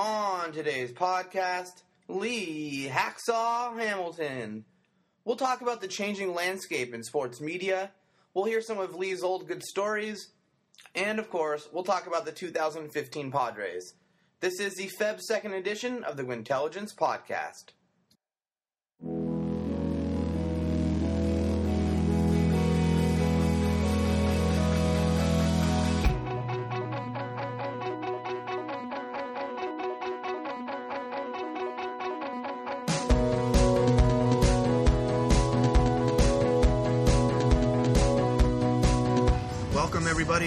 On today's podcast, Lee Hacksaw Hamilton. We'll talk about the changing landscape in sports media. We'll hear some of Lee's old good stories. And, of course, we'll talk about the 2015 Padres. This is the Feb 2nd edition of the Gwynntelligence podcast.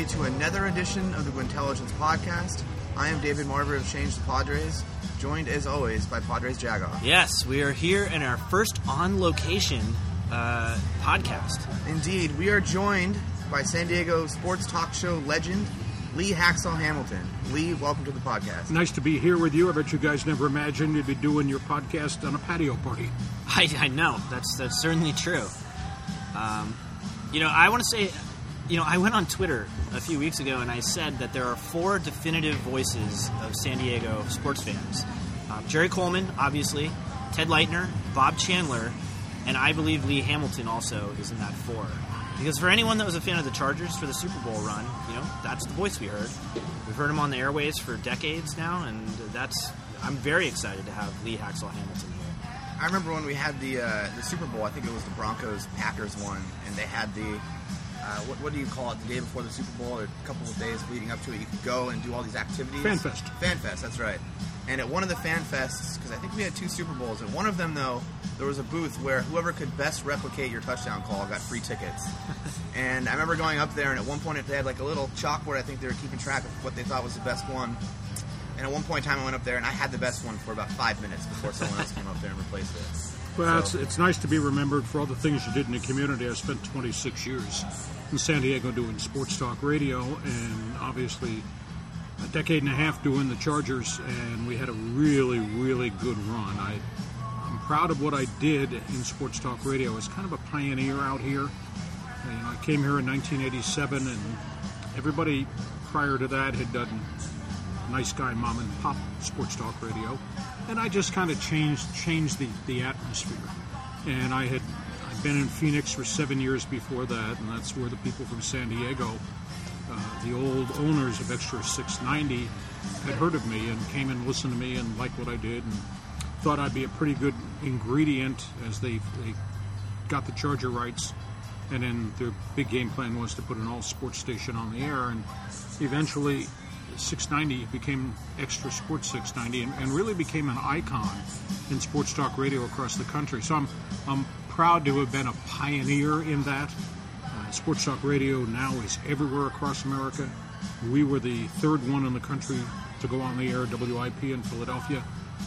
To another edition of the Gwynntelligence podcast. I am David Marver of Change the Padres, joined as always by Padres Jagoff. Yes, we are here in our first on-location podcast. Indeed, we are joined by San Diego sports talk show legend Lee Hacksaw Hamilton. Lee, welcome to the podcast. Nice to be here with you. I bet you guys never imagined you'd be doing your podcast on a patio party. I know. That's certainly true. I want to say... I went on Twitter a few weeks ago and I said that there are four definitive voices of San Diego sports fans. Jerry Coleman, obviously, Ted Leitner, Bob Chandler, and I believe Lee Hamilton also is in that four. Because for anyone that was a fan of the Chargers for the Super Bowl run, that's the voice we heard. We've heard him on the airwaves for decades now, and I'm very excited to have Lee Hacksaw Hamilton here. I remember when we had the Super Bowl, I think it was the Broncos-Packers one, and they had the... what do you call it, the day before the Super Bowl or a couple of days leading up to it, you could go and do all these activities? Fan Fest, that's right. And at one of the Fan Fests, because I think we had two Super Bowls, and one of them, though, there was a booth where whoever could best replicate your touchdown call got free tickets. And I remember going up there, and at one point they had like a little chalkboard, I think they were keeping track of what they thought was the best one. And at one point in time I went up there, and I had the best one for about 5 minutes before someone else came up there and replaced it. Well, so. It's nice to be remembered for all the things you did in the community. I spent 26 years in San Diego doing sports talk radio, and obviously a decade and a half doing the Chargers, and we had a really, really good run. I'm proud of what I did in sports talk radio. I was kind of a pioneer out here. I came here in 1987, and everybody prior to that had done nice guy mom and pop sports talk radio. And I just kind of changed the atmosphere. And I'd been in Phoenix for 7 years before that, and that's where the people from San Diego, the old owners of Extra 690, had heard of me and came and listened to me and liked what I did and thought I'd be a pretty good ingredient as they got the Charger rights. And then their big game plan was to put an all-sports station on the air, and eventually... 690 became Extra Sports 690 and really became an icon in sports talk radio across the country. So I'm proud to have been a pioneer in that. Sports talk radio now is everywhere across America. We were the third one in the country to go on the air, WIP in Philadelphia,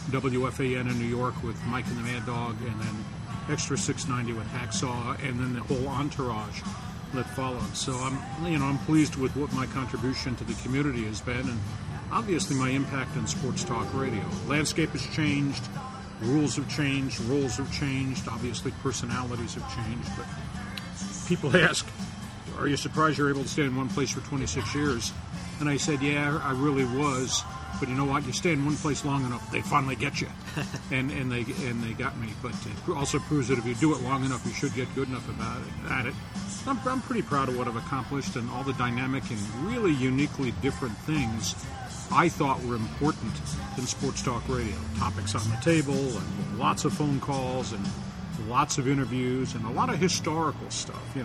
WFAN in New York with Mike and the Mad Dog, and then Extra 690 with Hacksaw, and then the whole entourage that followed. So I'm pleased with what my contribution to the community has been, and obviously my impact in sports talk radio. Landscape has changed, rules have changed, roles have changed, obviously personalities have changed, but people ask, are you surprised you're able to stay in one place for 26 years? And I said, yeah, I really was, but you know what, you stay in one place long enough, they finally get you. and they got me, but it also proves that if you do it long enough, you should get good enough at it. I'm pretty proud of what I've accomplished and all the dynamic and really uniquely different things I thought were important in sports talk radio. Topics on the table and lots of phone calls and lots of interviews and a lot of historical stuff, the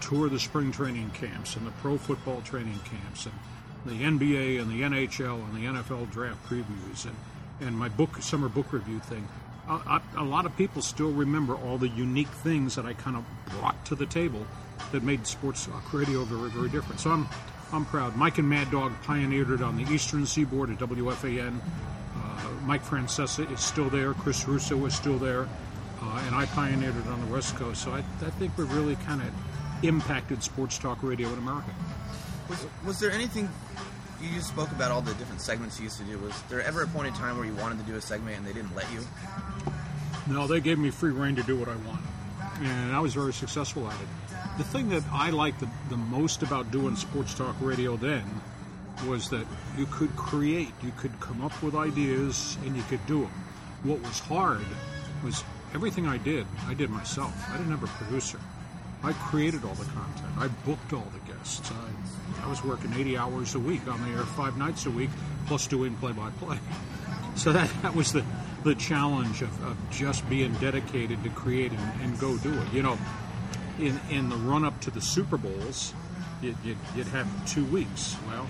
tour of the spring training camps and the pro football training camps and the NBA and the NHL and the NFL draft previews and my book, summer book review thing. A lot of people still remember all the unique things that I kind of brought to the table that made sports talk radio very, very different. So I'm proud. Mike and Mad Dog pioneered it on the Eastern Seaboard at WFAN. Mike Francesa is still there. Chris Russo is still there. And I pioneered it on the West Coast. So I think we've really kind of impacted sports talk radio in America. Was there anything... You just spoke about all the different segments you used to do. Was there ever a point in time where you wanted to do a segment and they didn't let you? No, they gave me free rein to do what I wanted. And I was very successful at it. The thing that I liked the most about doing sports talk radio then was that you could create, you could come up with ideas, and you could do them. What was hard was everything I did myself. I didn't have a producer. I created all the content. I booked all the guests. I was working 80 hours a week on the air 5 nights a week, plus doing play-by-play. So that was the challenge of just being dedicated to create and go do it. You know, in the run-up to the Super Bowls, you'd have 2 weeks. Well,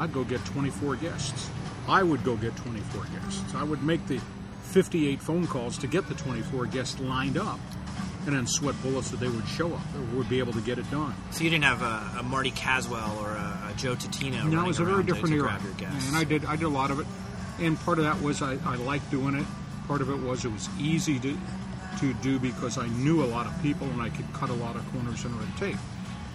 I'd go get 24 guests. I would go get 24 guests. I would make the 58 phone calls to get the 24 guests lined up, and then sweat bullets that they would show up or would be able to get it done. So you didn't have a Marty Caswell or a Joe Tutino. No, it was a very different era. And I did a lot of it. And part of that was I liked doing it. Part of it was easy to do because I knew a lot of people and I could cut a lot of corners and red tape.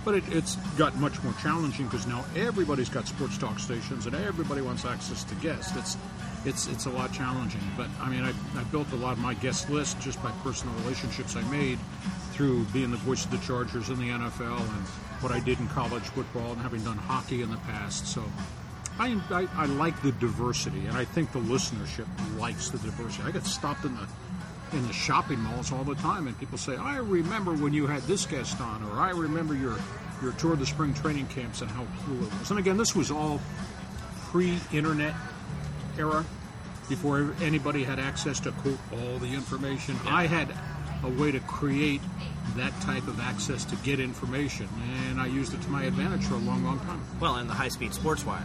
But it's got much more challenging because now everybody's got sports talk stations and everybody wants access to guests. It's a lot challenging. But, I mean, I built a lot of my guest list just by personal relationships I made through being the voice of the Chargers in the NFL and what I did in college football and having done hockey in the past. So I like the diversity, and I think the listenership likes the diversity. I get stopped in the shopping malls all the time, and people say, I remember when you had this guest on, or I remember your tour of the spring training camps and how cool it was. And again, this was all pre-internet era, before anybody had access to, quote, all the information. Yeah. I had a way to create that type of access to get information, and I used it to my advantage for a long, long time. Well, and the high-speed sports wire.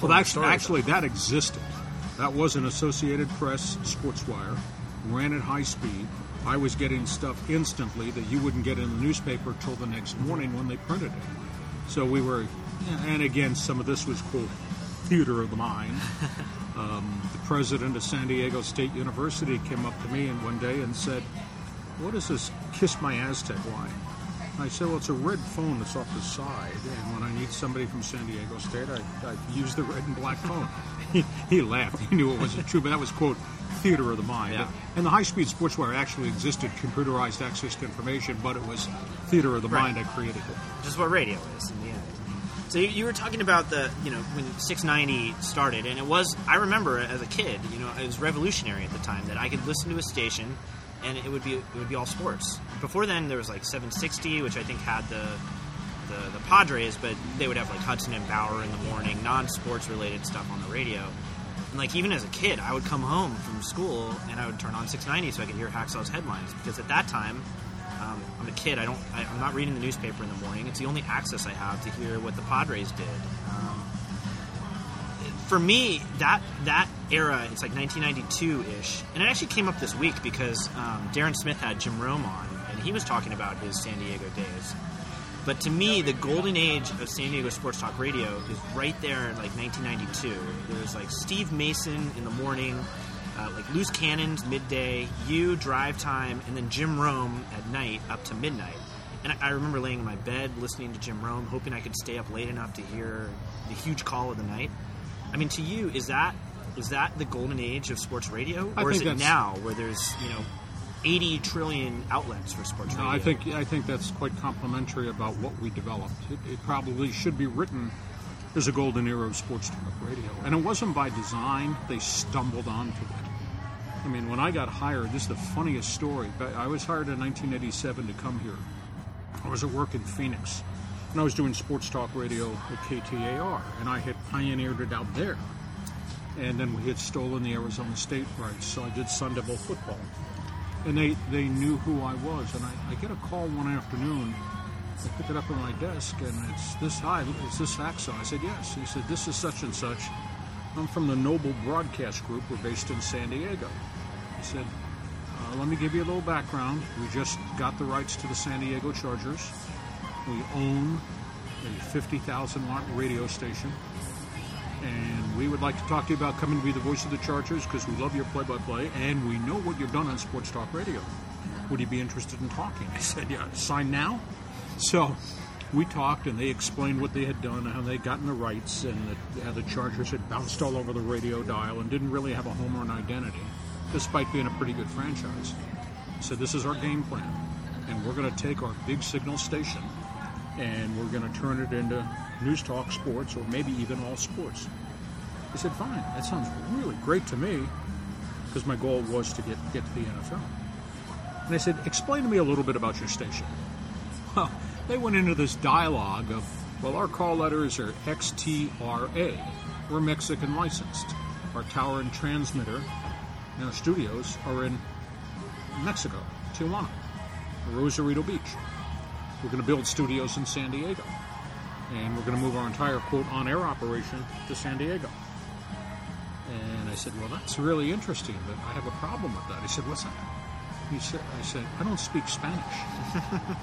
Well, actually that existed. That was an Associated Press sports wire, ran at high speed. I was getting stuff instantly that you wouldn't get in the newspaper till the next morning when they printed it. So we were, and again, some of this was, quote, theater of the mind. The president of San Diego State University came up to me and one day and said, what is this Kiss My Aztec line? And I said, well, it's a red phone that's off the side, and when I need somebody from San Diego State, I use the red and black phone. He laughed. He knew it wasn't true, but that was, quote, theater of the mind. Yeah. And the high-speed sports wire actually existed, computerized access to information, but it was theater of the mind. I created it. Which is what radio is in the end. So you were talking about when 690 started, and it was, I remember as a kid, it was revolutionary at the time that I could listen to a station, and it would be all sports. Before then, there was 760, which I think had the Padres, but they would have Hudson and Bauer in the morning, non-sports related stuff on the radio. And even as a kid, I would come home from school and I would turn on 690 so I could hear Hacksaw's headlines, because at that time, I'm a kid. I'm not reading the newspaper in the morning. It's the only access I have to hear what the Padres did. For me, that era, it's 1992-ish. And it actually came up this week because Darren Smith had Jim Rome on, and he was talking about his San Diego days. But to me, the golden age of San Diego sports talk radio is right there in 1992. There was Steve Mason in the morning, Loose Cannons midday, drive time, and then Jim Rome at night up to midnight. And I remember laying in my bed listening to Jim Rome, hoping I could stay up late enough to hear the huge call of the night. I mean, to you, is that the golden age of sports radio, or is it now where there's 80 trillion outlets for sports radio? I think that's quite complimentary about what we developed. It probably should be written as a golden era of sports talk radio, and it wasn't by design. They stumbled onto it. I mean, when I got hired, this is the funniest story, but I was hired in 1987 to come here. I was at work in Phoenix, and I was doing sports talk radio at KTAR, and I had pioneered it out there. And then we had stolen the Arizona State rights, so I did Sunday Bowl football. And they knew who I was, and I get a call one afternoon. I pick it up on my desk, and it's this high. Is this Hacksaw? I said, yes. He said, this is such and such. I'm from the Noble Broadcast Group. We're based in San Diego. He said, let me give you a little background. We just got the rights to the San Diego Chargers. We own a 50,000-watt radio station, and we would like to talk to you about coming to be the voice of the Chargers because we love your play-by-play, and we know what you've done on sports talk radio. Would you be interested in talking? I said, yeah, sign now. So we talked, and they explained what they had done, how they had gotten the rights, and how the Chargers had bounced all over the radio dial and didn't really have a home or an identity, despite being a pretty good franchise. So this is our game plan, and we're going to take our big signal station, and we're going to turn it into News Talk Sports, or maybe even All Sports. I said, fine, that sounds really great to me, because my goal was to get to the NFL. And I said, explain to me a little bit about your station. Well, they went into this dialogue of, well, our call letters are XTRA. We're Mexican licensed. Our tower and transmitter and our studios are in Mexico, Tijuana, Rosarito Beach. We're going to build studios in San Diego. And we're going to move our entire, quote, on-air operation to San Diego. And I said, well, that's really interesting, but I have a problem with that. He said, what's that? I said, I don't speak Spanish.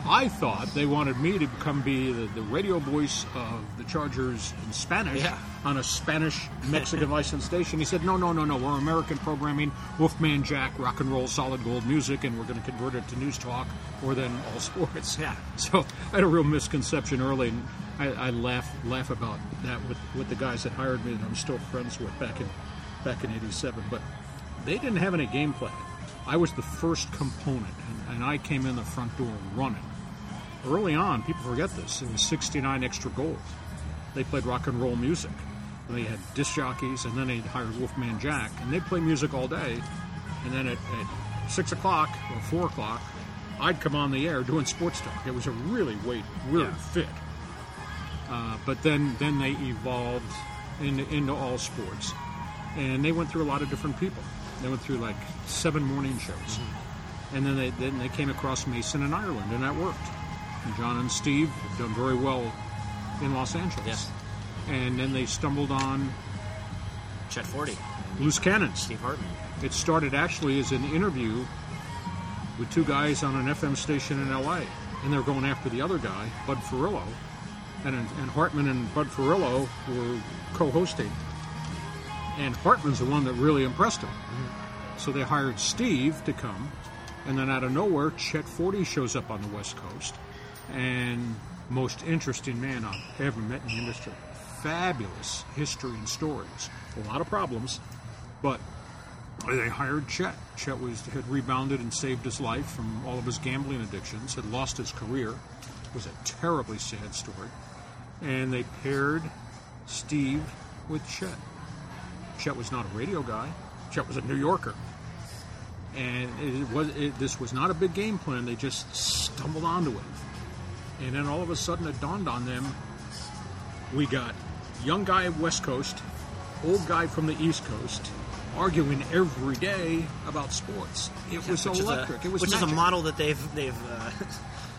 I thought they wanted me to be the radio voice of the Chargers in Spanish on a Spanish Mexican licensed station. He said, no, we're American programming, Wolfman Jack, rock and roll, solid gold music, and we're going to convert it to News Talk or then All Sports. Yeah. So I had a real misconception early, and I laugh about that with the guys that hired me that I'm still friends with back in '87. But they didn't have any game plan. I was the first component, and I came in the front door running. Early on, people forget this, it was 69 extra goals. They played rock and roll music. They had disc jockeys, and then they hired Wolfman Jack, and they'd play music all day. And then at 6 o'clock or 4 o'clock, I'd come on the air doing sports talk. It was a really weird fit. But then they evolved into All Sports, and they went through a lot of different people. They went through like 7 morning shows, and then they came across Mason in Ireland, and that worked. And John and Steve have done very well in Los Angeles. Yes. And then they stumbled on Chet Forte, Loose Cannons, Steve Hartman. It started actually as an interview with 2 guys on an FM station in L.A., and they were going after the other guy, Bud Furillo, and Hartman and Bud Furillo were co-hosting. And Hartman's the one that really impressed him. Mm-hmm. So they hired Steve to come, and then out of nowhere, Chet Forte shows up on the West Coast, and most interesting man I've ever met in the industry. Fabulous history and stories. A lot of problems, but they hired Chet. Chet had rebounded and saved his life from all of his gambling addictions, had lost his career. It was a terribly sad story. And they paired Steve with Chet. Chet was not a radio guy. Chet was a New Yorker. And this was not a big game plan. They just stumbled onto it. And then all of a sudden it dawned on them, we got young guy West Coast, old guy from the East Coast, arguing every day about sports. It was electric. Which is a model that they've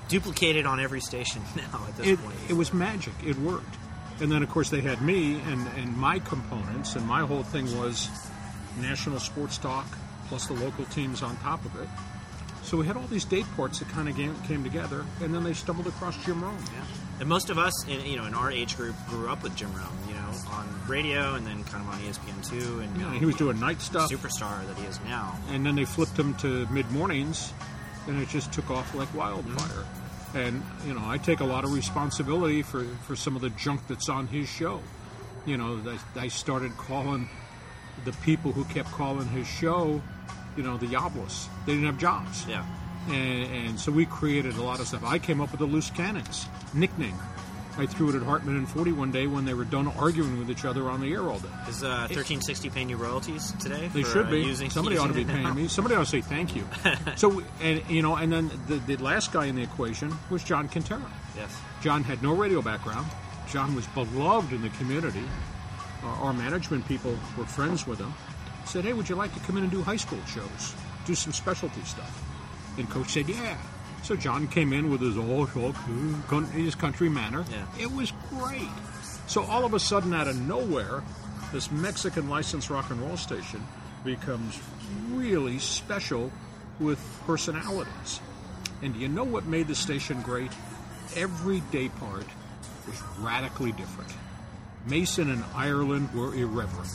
duplicated on every station now at this point. It was magic. It worked. And then, of course, they had me and my components, and my whole thing was national sports talk plus the local teams on top of it. So we had all these date parts that kind of came together, and then they stumbled across Jim Rome. Yeah, and most of us, in our age group, grew up with Jim Rome. On radio, and then kind of on ESPN2, and he was doing night stuff. Superstar that he is now. And then they flipped him to mid mornings, and it just took off like wildfire. Mm-hmm. And, I take a lot of responsibility for some of the junk that's on his show. I started calling the people who kept calling his show, the Yablos. They didn't have jobs. Yeah. And so we created a lot of stuff. I came up with the Loose Cannons nickname. I threw it at Hartman and Forty one day when they were done arguing with each other on the air all day. Is 1360 paying you royalties today? They should be. Somebody ought to be paying me. Somebody ought to say thank you. So, and then the last guy in the equation was John Quintero. Yes. John had no radio background. John was beloved in the community. Our management people were friends with him. Said, hey, would you like to come in and do high school shows? Do some specialty stuff. And Coach said, yeah. So John came in with his country manner. Yeah. It was great. So all of a sudden, out of nowhere, this Mexican licensed rock and roll station becomes really special with personalities. And do you know what made the station great? Every day part was radically different. Mason and Ireland were irreverent.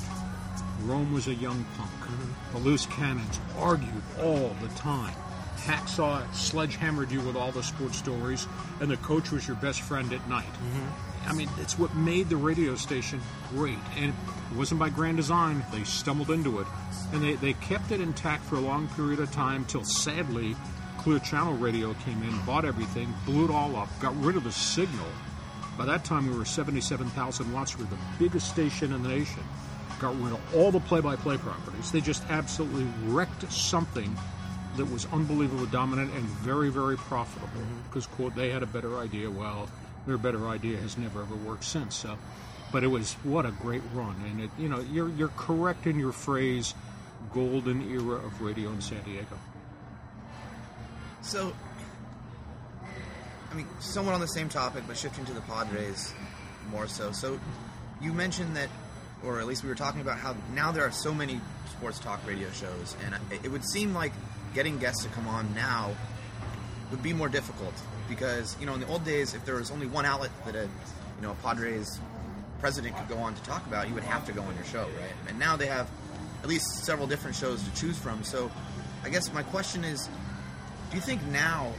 Rome was a young punk. The Loose Cannons argued all the time. Hacksaw sledgehammered you with all the sports stories, and the coach was your best friend at night. Mm-hmm. It's what made the radio station great, and it wasn't by grand design. They stumbled into it, and they kept it intact for a long period of time till, sadly, Clear Channel Radio came in, bought everything, blew it all up, got rid of the signal, By that time, we were 77,000 watts. We were the biggest station in the nation. Got rid of all the play-by-play properties. They just absolutely wrecked something that was unbelievably dominant and very, very profitable because, quote, they had a better idea. Well, their better idea has never, ever worked since. So, but it was, what a great run. And, it, you know, you're correct in your phrase, golden era of radio in San Diego. So, I mean, somewhat on the same topic, but shifting to the Padres more so. So you mentioned that, or at least we were talking about how now there are so many sports talk radio shows, and it would seem like getting guests to come on now would be more difficult because, you know, in the old days, if there was only one outlet that a, you know, a Padres president could go on to talk about, you would have to go on your show, right? And now they have at least several different shows to choose from. So I guess my question is, do you think now,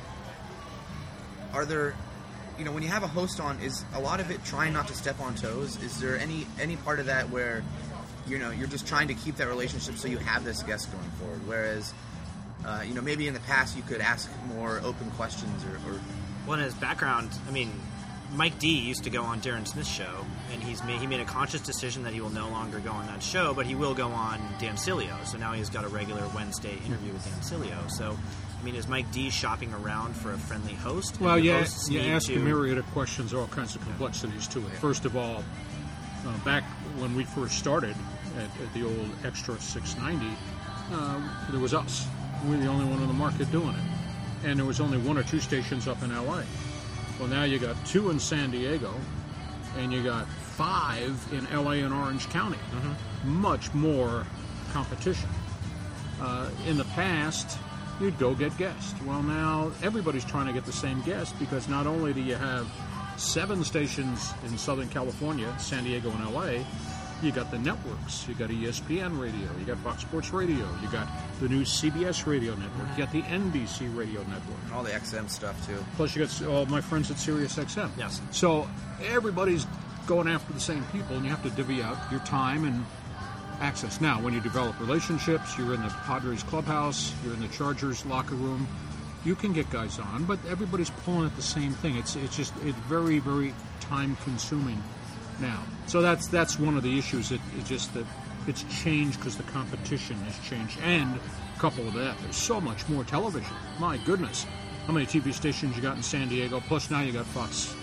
are there, you know, when you have a host on, is a lot of it trying not to step on toes? Is there any part of that where, you know, you're just trying to keep that relationship so you have this guest going forward? Whereas, you know, maybe in the past you could ask more open questions or... Well, in his background, I mean, Mike D used to go on Darren Smith's show, and he made a conscious decision that he will no longer go on that show, but he will go on Dan Silio. So now he's got a regular Wednesday interview with Dan Silio. So, I mean, is Mike D shopping around for a friendly host? Well, yeah, you ask a myriad of questions, all kinds of complexities to it. First of all, back when we first started at the old Extra 690, there was us. We were the only one in the market doing it. And there was only one or two stations up in L.A., Well, now you got two in San Diego, and you got five in L.A. and Orange County. Mm-hmm. Much more competition. In the past, you'd go get guests. Well, now everybody's trying to get the same guest because not only do you have seven stations in Southern California, San Diego and L.A., you got the networks. You got ESPN radio. You got Fox Sports radio. You got the new CBS radio network. You got the NBC radio network. And all the XM stuff, too. Plus, you got all my friends at Sirius XM. Yes. So everybody's going after the same people, and you have to divvy out your time and access. Now, when you develop relationships, you're in the Padres clubhouse, you're in the Chargers locker room, you can get guys on, but everybody's pulling at the same thing. It's very, very time-consuming now. So that's one of the issues. It's just that it's changed because the competition has changed. And coupled with that, there's so much more television. My goodness. How many TV stations you got in San Diego? Plus now you got Fox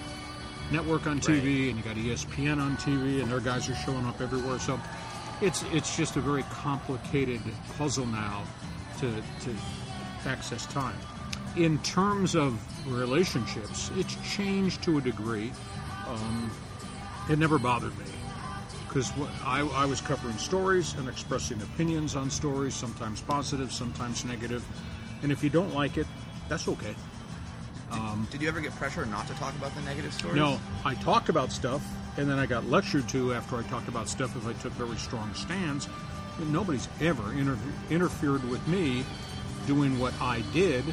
Network on TV, and you got ESPN on TV, and their guys are showing up everywhere. So it's just a very complicated puzzle now to access time. In terms of relationships, it's changed to a degree. It never bothered me because I was covering stories and expressing opinions on stories, sometimes positive, sometimes negative. And if you don't like it, that's okay. Did you ever get pressure not to talk about the negative stories? No, I talked about stuff, and then I got lectured to after I talked about stuff if I took very strong stands. And nobody's ever interfered with me doing what I did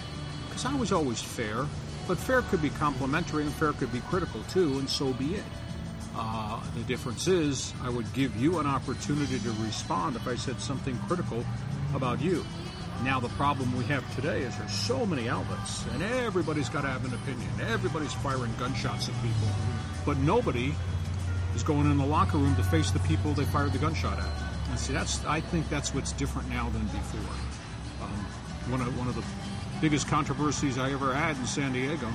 because I was always fair. But fair could be complimentary and fair could be critical too, and so be it. The difference is I would give you an opportunity to respond if I said something critical about you. Now the problem we have today is there's so many outlets, and everybody's got to have an opinion. Everybody's firing gunshots at people, but nobody is going in the locker room to face the people they fired the gunshot at. And see, I think that's what's different now than before. One of the biggest controversies I ever had in San Diego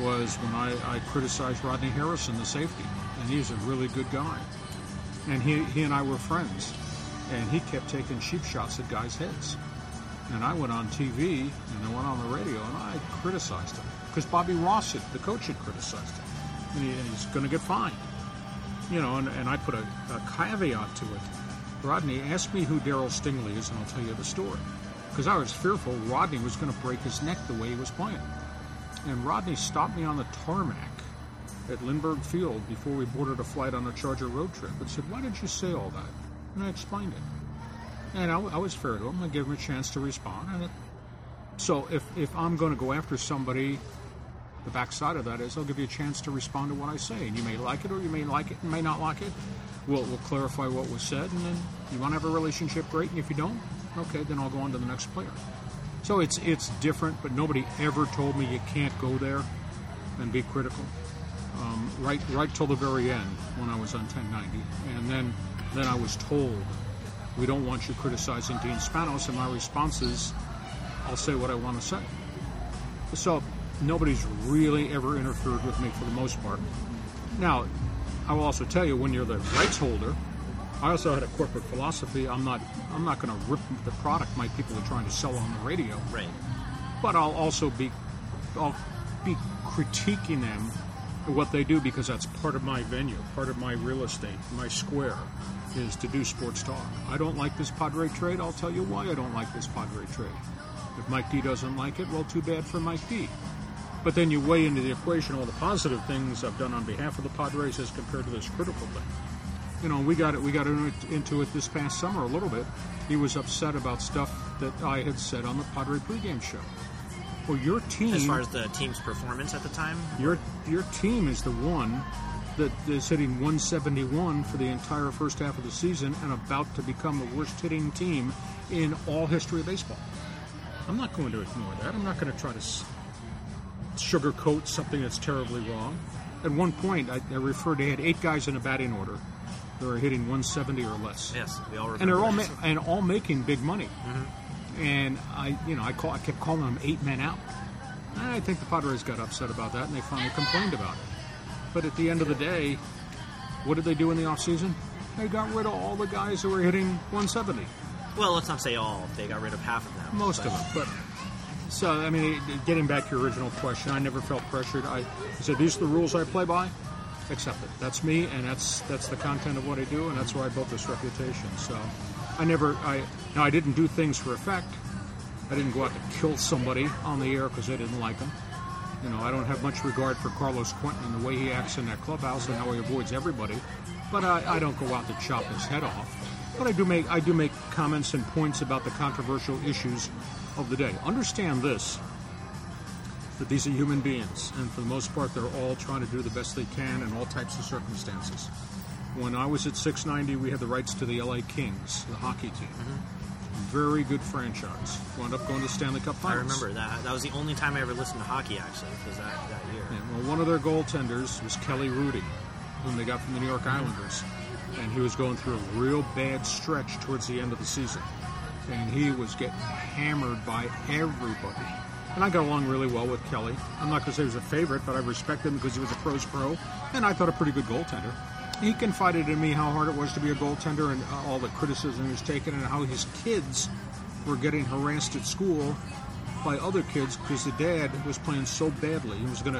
was when I criticized Rodney Harrison, the safety. And he's a really good guy. And he and I were friends. And he kept taking cheap shots at guys' heads. And I went on TV, and I went on the radio, and I criticized him. Because Bobby Ross, the coach, had criticized him. And he's going to get fined. You know, and I put a caveat to it. Rodney, ask me who Darryl Stingley is, and I'll tell you the story. Because I was fearful Rodney was going to break his neck the way he was playing. And Rodney stopped me on the tarmac at Lindbergh Field before we boarded a flight on a Charger road trip and said, why did you say all that? And I explained it. And I was fair to him. I gave him a chance to respond. And so if I'm going to go after somebody, the backside of that is I'll give you a chance to respond to what I say. And you may like it or you may like it and may not like it. We'll clarify what was said. And then you want to have a relationship, great. And if you don't, okay, then I'll go on to the next player. So it's different, but nobody ever told me you can't go there and be critical. right till the very end when I was on 1090. And then I was told, we don't want you criticizing Dean Spanos, and my response is, I'll say what I want to say. So nobody's really ever interfered with me for the most part. Now, I will also tell you, when you're the rights holder, I also had a corporate philosophy. I'm not going to rip the product my people are trying to sell on the radio. Right. But I'll also be critiquing them and what they do, because that's part of my venue, part of my real estate, my square, is to do sports talk. I don't like this Padre trade. I'll tell you why I don't like this Padre trade. If Mike D doesn't like it, well, too bad for Mike D. But then you weigh into the equation all the positive things I've done on behalf of the Padres as compared to this critical thing. You know, we got into it this past summer a little bit. He was upset about stuff that I had said on the Padre pregame show. Well, your team, as far as the team's performance at the time, your team is the one that is hitting 171 for the entire first half of the season and about to become the worst hitting team in all history of baseball. I'm not going to ignore that. I'm not going to try to sugarcoat something that's terribly wrong. At one point, I referred to, they had 8 guys in a batting order that were hitting 170 or less. Yes, we all remember. And they're all all making big money. Mm-hmm. And I kept calling them 8 men out. And I think the Padres got upset about that, and they finally complained about it. But at the end of the day, what did they do in the offseason? They got rid of all the guys that were hitting 170. Well, let's not say all. They got rid of half of them. Most of them. But so, I mean, getting back to your original question, I never felt pressured. I said, these are the rules I play by. Accept it. That's me, and that's the content of what I do, and that's where I built this reputation. So I didn't do things for effect. I didn't go out to kill somebody on the air because they didn't like them. You know, I don't have much regard for Carlos Quentin and the way he acts in that clubhouse and how he avoids everybody. But I don't go out to chop his head off. But I do make comments and points about the controversial issues of the day. Understand this, that these are human beings, and for the most part, they're all trying to do the best they can in all types of circumstances. When I was at 690, we had the rights to the LA Kings, the hockey team. Mm-hmm. Very good franchise. Wound up going to the Stanley Cup Finals. I remember that. That was the only time I ever listened to hockey, actually, because that year. Yeah, well, one of their goaltenders was Kelly Hrudey, whom they got from the New York Islanders. And he was going through a real bad stretch towards the end of the season. And he was getting hammered by everybody. And I got along really well with Kelly. I'm not going to say he was a favorite, but I respect him because he was a pro's pro. And I thought a pretty good goaltender. He confided in me how hard it was to be a goaltender and all the criticism he was taking and how his kids were getting harassed at school by other kids because the dad was playing so badly. He was going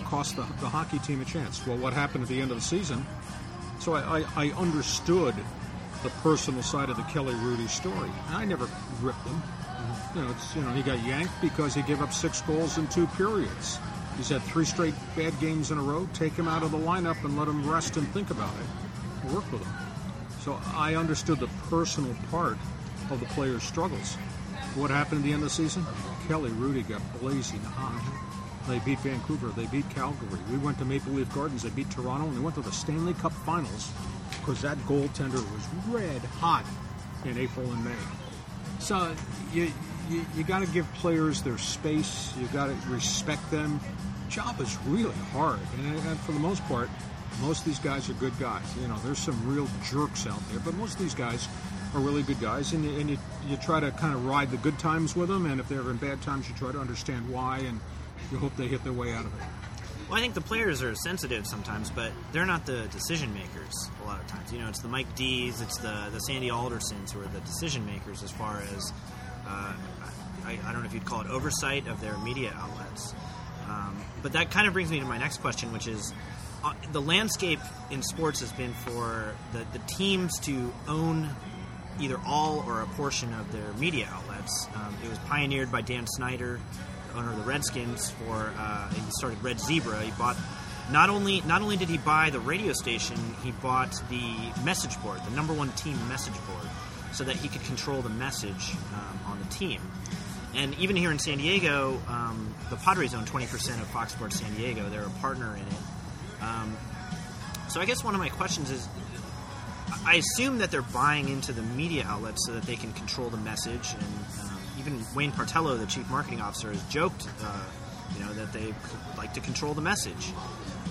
to cost the hockey team a chance. Well, what happened at the end of the season? So I understood the personal side of the Kelly Hrudey story. I never ripped him. Mm-hmm. He got yanked because he gave up 6 goals in 2 periods. He's had 3 straight bad games in a row. Take him out of the lineup and let him rest and think about it. Work with him. So I understood the personal part of the player's struggles. What happened at the end of the season? Kelly Hrudey got blazing hot. They beat Vancouver. They beat Calgary. We went to Maple Leaf Gardens. They beat Toronto, and they went to the Stanley Cup Finals because that goaltender was red hot in April and May. So you got to give players their space. You got to respect them. Job is really hard, and for the most part, most of these guys are good guys. You know, there's some real jerks out there, but most of these guys are really good guys, and you try to kind of ride the good times with them, and if they're in bad times, you try to understand why and. You hope they hit their way out of it. Well, I think the players are sensitive sometimes, but they're not the decision makers a lot of times. You know, it's the Mike D's, it's the Sandy Aldersons who are the decision makers as far as, I don't know if you'd call it oversight of their media outlets. But that kind of brings me to my next question, which is the landscape in sports has been for the teams to own either all or a portion of their media outlets. It was pioneered by Dan Snyder, owner of the Redskins, he started Red Zebra. He bought not only did he buy the radio station, he bought the message board, the number one team message board, so that he could control the message on the team. And even here in San Diego, the Padres own 20% of Fox Sports San Diego. They're a partner in it. So I guess one of my questions is, I assume that they're buying into the media outlets so that they can control the message and. Even Wayne Partello, the chief marketing officer, has joked, that they like to control the message.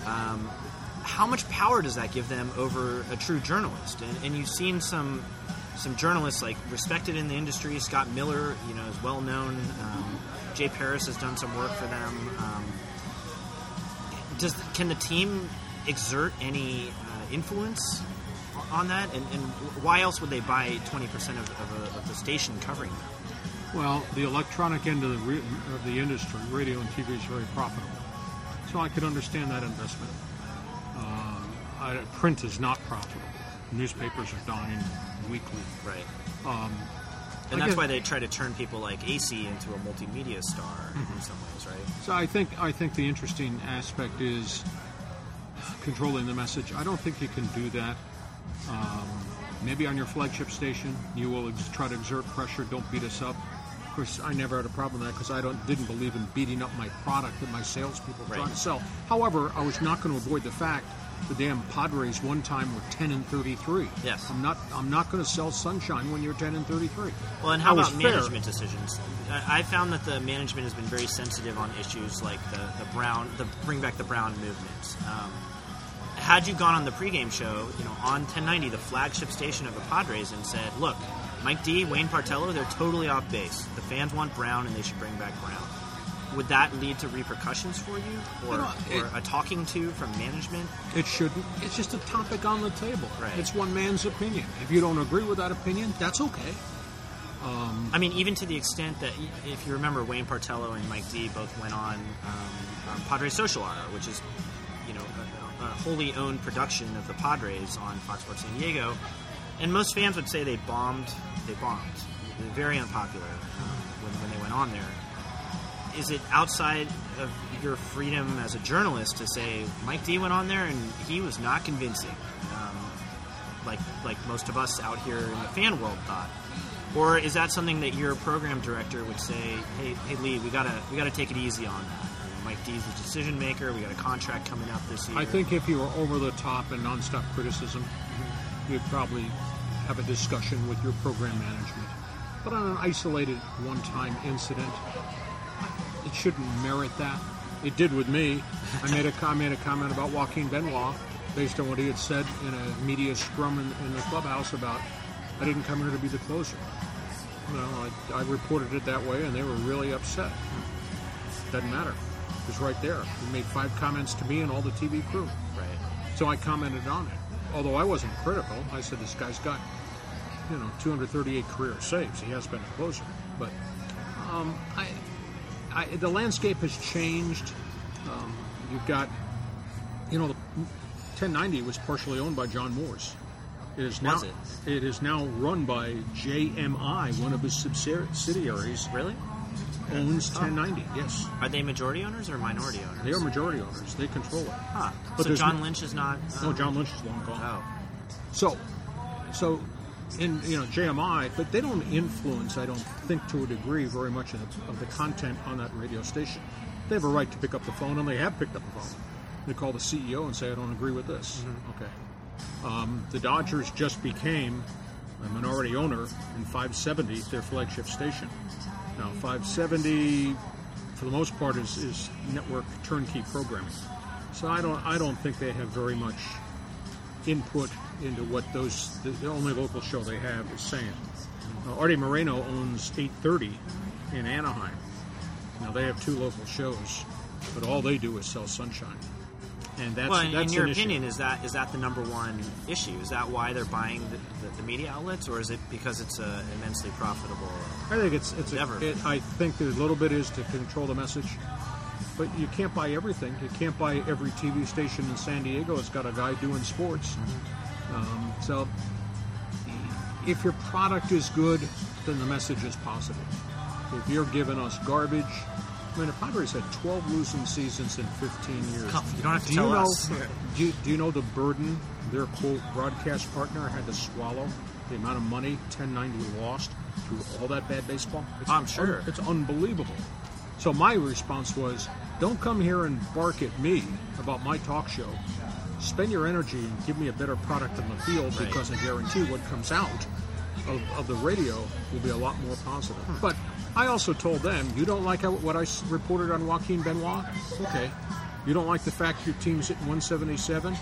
How much power does that give them over a true journalist? And you've seen some journalists, like, respected in the industry. Scott Miller, you know, is well known. Jay Paris has done some work for them. Can the team exert any influence on that? And why else would they buy 20% of the station covering that? Well, the electronic end of the industry, radio and TV, is very profitable. So I could understand that investment. Print is not profitable. Newspapers are dying weekly. Right. And that's why they try to turn people like AC into a multimedia star in some ways, right? So I think the interesting aspect is controlling the message. I don't think you can do that. Maybe on your flagship station, you will try to exert pressure. Don't beat us up. Of course, I never had a problem with that because I didn't believe in beating up my product that my salespeople were trying to sell. However, I was not going to avoid the fact the damn Padres one time were 10-33. Yes, I'm not going to sell sunshine when you're 10-33. Well, and how about management decisions? I found that the management has been very sensitive on issues like the bring back the Brown movement. Had you gone on the pregame show, you know, on 1090, the flagship station of the Padres, and said, "Look, Mike D, Wayne Partello, they're totally off base. The fans want Brown, and they should bring back Brown." Would that lead to repercussions for you, or a talking to from management? It shouldn't. It's just a topic on the table. Right. It's one man's opinion. If you don't agree with that opinion, that's okay. I mean, even to the extent that, if you remember, Wayne Partello and Mike D both went on Padres Social Hour, which is, you know, a wholly owned production of the Padres on Fox Sports San Diego, and most fans would say they bombed. They were very unpopular when they went on there. Is it outside of your freedom as a journalist to say, Mike D went on there and he was not convincing, like most of us out here in the fan world thought? Or is that something that your program director would say, hey Lee, we gotta take it easy on that? Mike D's the decision maker. We got a contract coming up this year. I think if you were over the top and nonstop criticism, you'd probably have a discussion with your program management. But on an isolated one-time incident, it shouldn't merit that. It did with me. I made a comment about Joaquin Benoit based on what he had said in a media scrum in the clubhouse about, I didn't come here to be the closer. You know, I reported it that way, and they were really upset. Doesn't matter. It was right there. He made 5 comments to me and all the TV crew. Right. So I commented on it. Although I wasn't critical. I said, this guy's got, you know, 238 career saves. He has been a closer. But the landscape has changed. You've got, you know, 1090 was partially owned by John Moores. It is now run by JMI, one of his subsidiaries. Really? Owns 1090, yes. Are they majority owners or minority owners? They are majority owners. They control it. Huh. But so John Lynch is not... No, John Lynch is long gone. Oh. So in, you know, JMI, but they don't influence, I don't think, to a degree very much of the content on that radio station. They have a right to pick up the phone, and they have picked up the phone. They call the CEO and say, I don't agree with this. Mm-hmm. Okay. The Dodgers just became a minority owner in 570, their flagship station. Now, 570, for the most part, is network turnkey programming. So I don't think they have very much input into what the only local show they have is saying. Artie Moreno owns 830 in Anaheim. Now, they have 2 local shows, but all they do is sell sunshine. And that's, well, that's in your opinion, issue. Is that the number one issue? Is that why they're buying the media outlets, or is it because it's an immensely profitable? I think it's endeavor. I think a little bit is to control the message, but you can't buy everything. You can't buy every TV station in San Diego that's got a guy doing sports. Mm-hmm. So if your product is good, then the message is positive. If you're giving us garbage. I mean, the Padres had 12 losing seasons in 15 years. You don't have to tell us. Do you know the burden their, quote, broadcast partner had to swallow? The amount of money 1090 lost through all that bad baseball? I'm sure. It's unbelievable. So my response was, don't come here and bark at me about my talk show. Spend your energy and give me a better product on the field, because I guarantee what comes out of the radio will be a lot more positive. But I also told them, you don't like what I reported on Joaquin Benoit? Okay. You don't like the fact your team's hitting 177?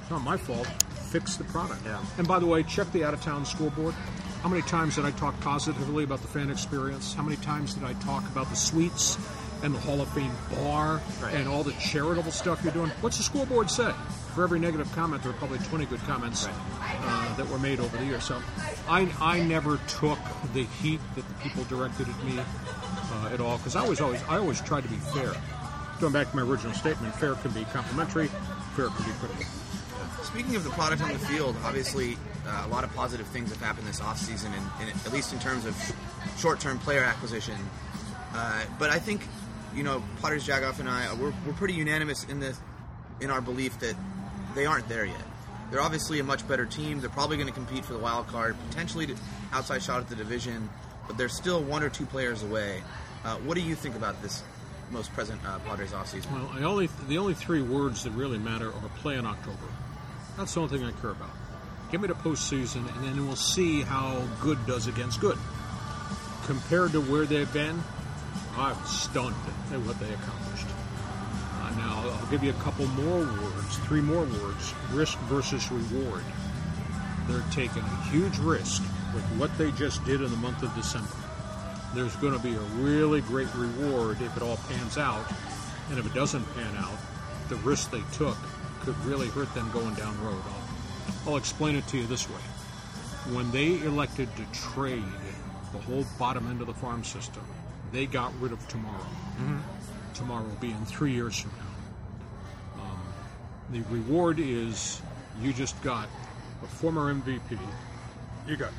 It's not my fault. Fix the product. Yeah. And by the way, check the out-of-town scoreboard. How many times did I talk positively about the fan experience? How many times did I talk about the suites and the Hall of Fame bar and all the charitable stuff you're doing? What's the scoreboard say? For every negative comment, there are probably 20 good comments that were made over the years. So I never took the heat that the people directed at me at all, because I always tried to be fair. Going back to my original statement, fair can be complimentary, fair can be critical. Speaking of the product on the field, obviously a lot of positive things have happened this offseason, and at least in terms of short-term player acquisition. But I think, you know, Padres Jagoff and I, we're pretty unanimous in our belief that they aren't there yet. They're obviously a much better team. They're probably going to compete for the wild card, potentially to outside shot at the division, but they're still one or two players away. What do you think about this most present Padres offseason? Well, the only three words that really matter are play in October. That's the only thing I care about. Give me the postseason, and then we'll see how good does against good. Compared to where they've been, I'm stunned at what they accomplished. Now, I'll give you a couple more words, three more words, risk versus reward. They're taking a huge risk with what they just did in the month of December. There's going to be a really great reward if it all pans out, and if it doesn't pan out, the risk they took could really hurt them going down the road. I'll explain it to you this way. When they elected to trade the whole bottom end of the farm system, they got rid of tomorrow. Mm-hmm. Tomorrow being 3 years from now. The reward is you just got a former MVP, you got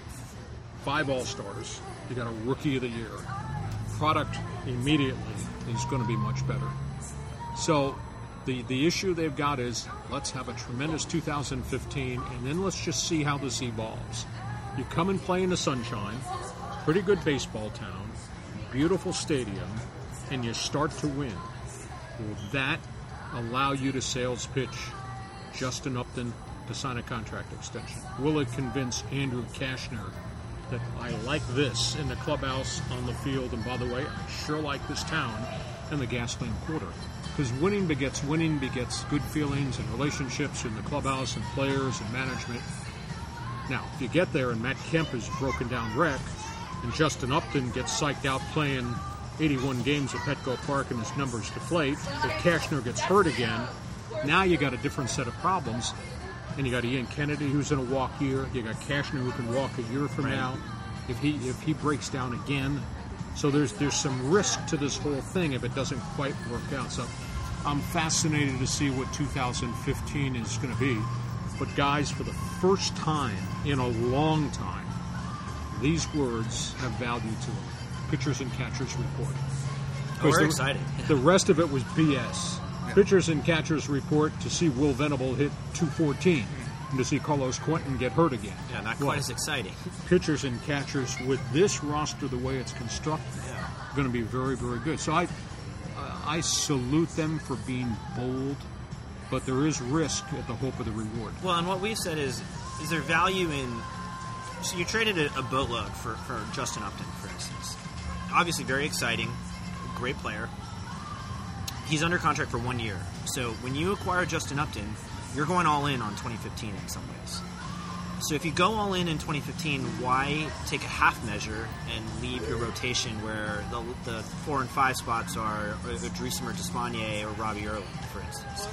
5 all-stars, you got a rookie of the year. Product immediately is going to be much better. So the issue they've got is let's have a tremendous 2015, and then let's just see how this evolves. You come and play in the sunshine, pretty good baseball town, beautiful stadium, and you start to win. Will that allow you to sales pitch Justin Upton to sign a contract extension? Will it convince Andrew Kashner that I like this in the clubhouse, on the field, and by the way, I sure like this town and the Gaslamp Quarter? Because winning begets good feelings and relationships in the clubhouse and players and management. Now, if you get there and Matt Kemp is a broken down wreck and Justin Upton gets psyched out playing 81 games at Petco Park and his numbers deflate, if Kashner gets hurt again, now you got a different set of problems. And you got Ian Kennedy who's in a walk year. You got Kashner who can walk a year from now if he breaks down again. So there's some risk to this whole thing if it doesn't quite work out. So I'm fascinated to see what 2015 is going to be. But guys, for the first time in a long time, these words have value to them. Pitchers and catchers report. Oh, we're excited. The rest of it was BS. Yeah. Pitchers and catchers report to see Will Venable hit 214 and to see Carlos Quentin get hurt again. Yeah, not quite as exciting. Pitchers and catchers with this roster, the way it's constructed, are going to be very, very good. So I salute them for being bold, but there is risk at the hope of the reward. Well, and what we've said is there value in... So you traded a boatload for Justin Upton, for instance. Obviously very exciting, great player. He's under contract for 1 year. So when you acquire Justin Upton, you're going all in on 2015 in some ways. So if you go all in 2015, why take a half measure and leave your rotation where the 4 and 5 spots are Drusimer Despaigne or Robbie Erling, for instance?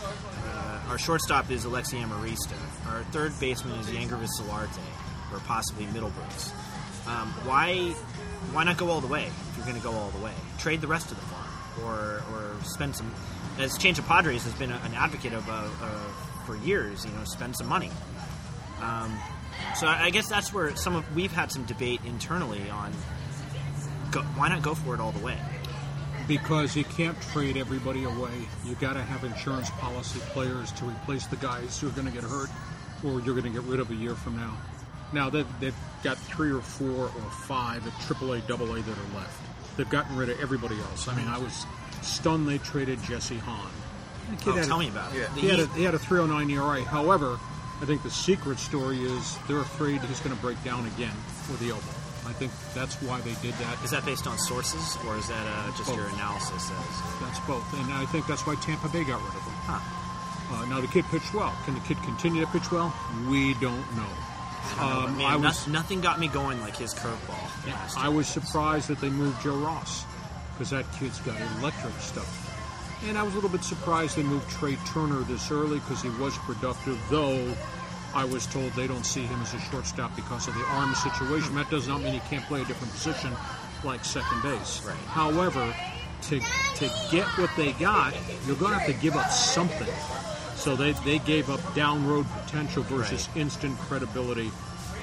Our shortstop is Alexi Amarista. Our third baseman is Yangervis Solarte, or possibly Middlebrooks. Why not go all the way if you're going to go all the way? Trade the rest of the farm or spend some... As Change of Padres has been an advocate of for years, you know, spend some money. So I guess that's where we've had some debate internally on why not go for it all the way? Because you can't trade everybody away. You got to have insurance policy players to replace the guys who are going to get hurt or you're going to get rid of a year from now. Now, they've got 3 or 4 or 5 at AAA, AA that are left. They've gotten rid of everybody else. I mean, I was stunned they traded Jesse Hahn. Tell me about it. He had a 309 ERA. However, I think the secret story is they're afraid he's going to break down again with the elbow. I think that's why they did that. Is that based on sources, or is that just both. Your analysis says? That's both, and I think that's why Tampa Bay got rid of him. Now, the kid pitched well. Can the kid continue to pitch well? We don't know. Nothing got me going like his curveball. Yeah, I was surprised that they moved Joe Ross, because that kid's got electric stuff. And I was a little bit surprised they moved Trey Turner this early, because he was productive, though I was told they don't see him as a shortstop because of the arm situation. That does not mean he can't play a different position like second base. Right. However, to get what they got, you're going to have to give up something. So they gave up down-road potential versus instant credibility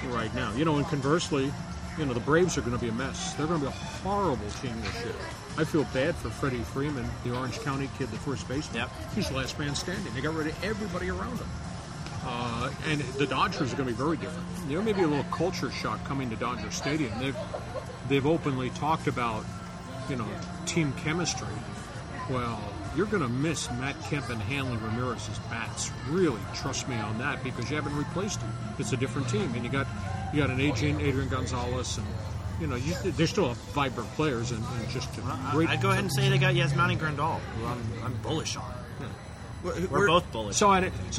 right now. You know, and conversely, you know, the Braves are going to be a mess. They're going to be a horrible team this year. I feel bad for Freddie Freeman, the Orange County kid, the first baseman. Yep. He's the last man standing. They got rid of everybody around him. And the Dodgers are going to be very different. There may be a little culture shock coming to Dodger Stadium. They've openly talked about, you know, team chemistry. Well, you're going to miss Matt Kemp and Hanley Ramirez's bats. Really, trust me on that, because you haven't replaced them. It's a different team, and you got an agent, Adrian Gonzalez, and you know they're still vibrant players and just a great. I'd go ahead and say they got Yasmani Grandal, who I'm bullish on. Yeah. We're both bullish. So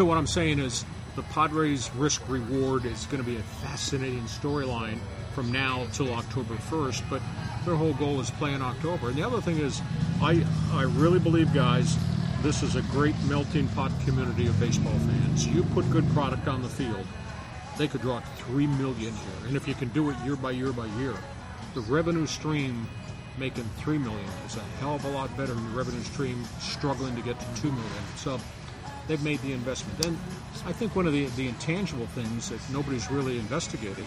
what I'm saying is the Padres' risk reward is going to be a fascinating storyline from now till October 1st. But their whole goal is play in October. And the other thing is, I really believe, guys, this is a great melting pot community of baseball fans. You put good product on the field, they could draw 3 million here. And if you can do it year by year by year, the revenue stream making 3 million is a hell of a lot better than the revenue stream struggling to get to 2 million. So they've made the investment. Then I think one of the intangible things that nobody's really investigated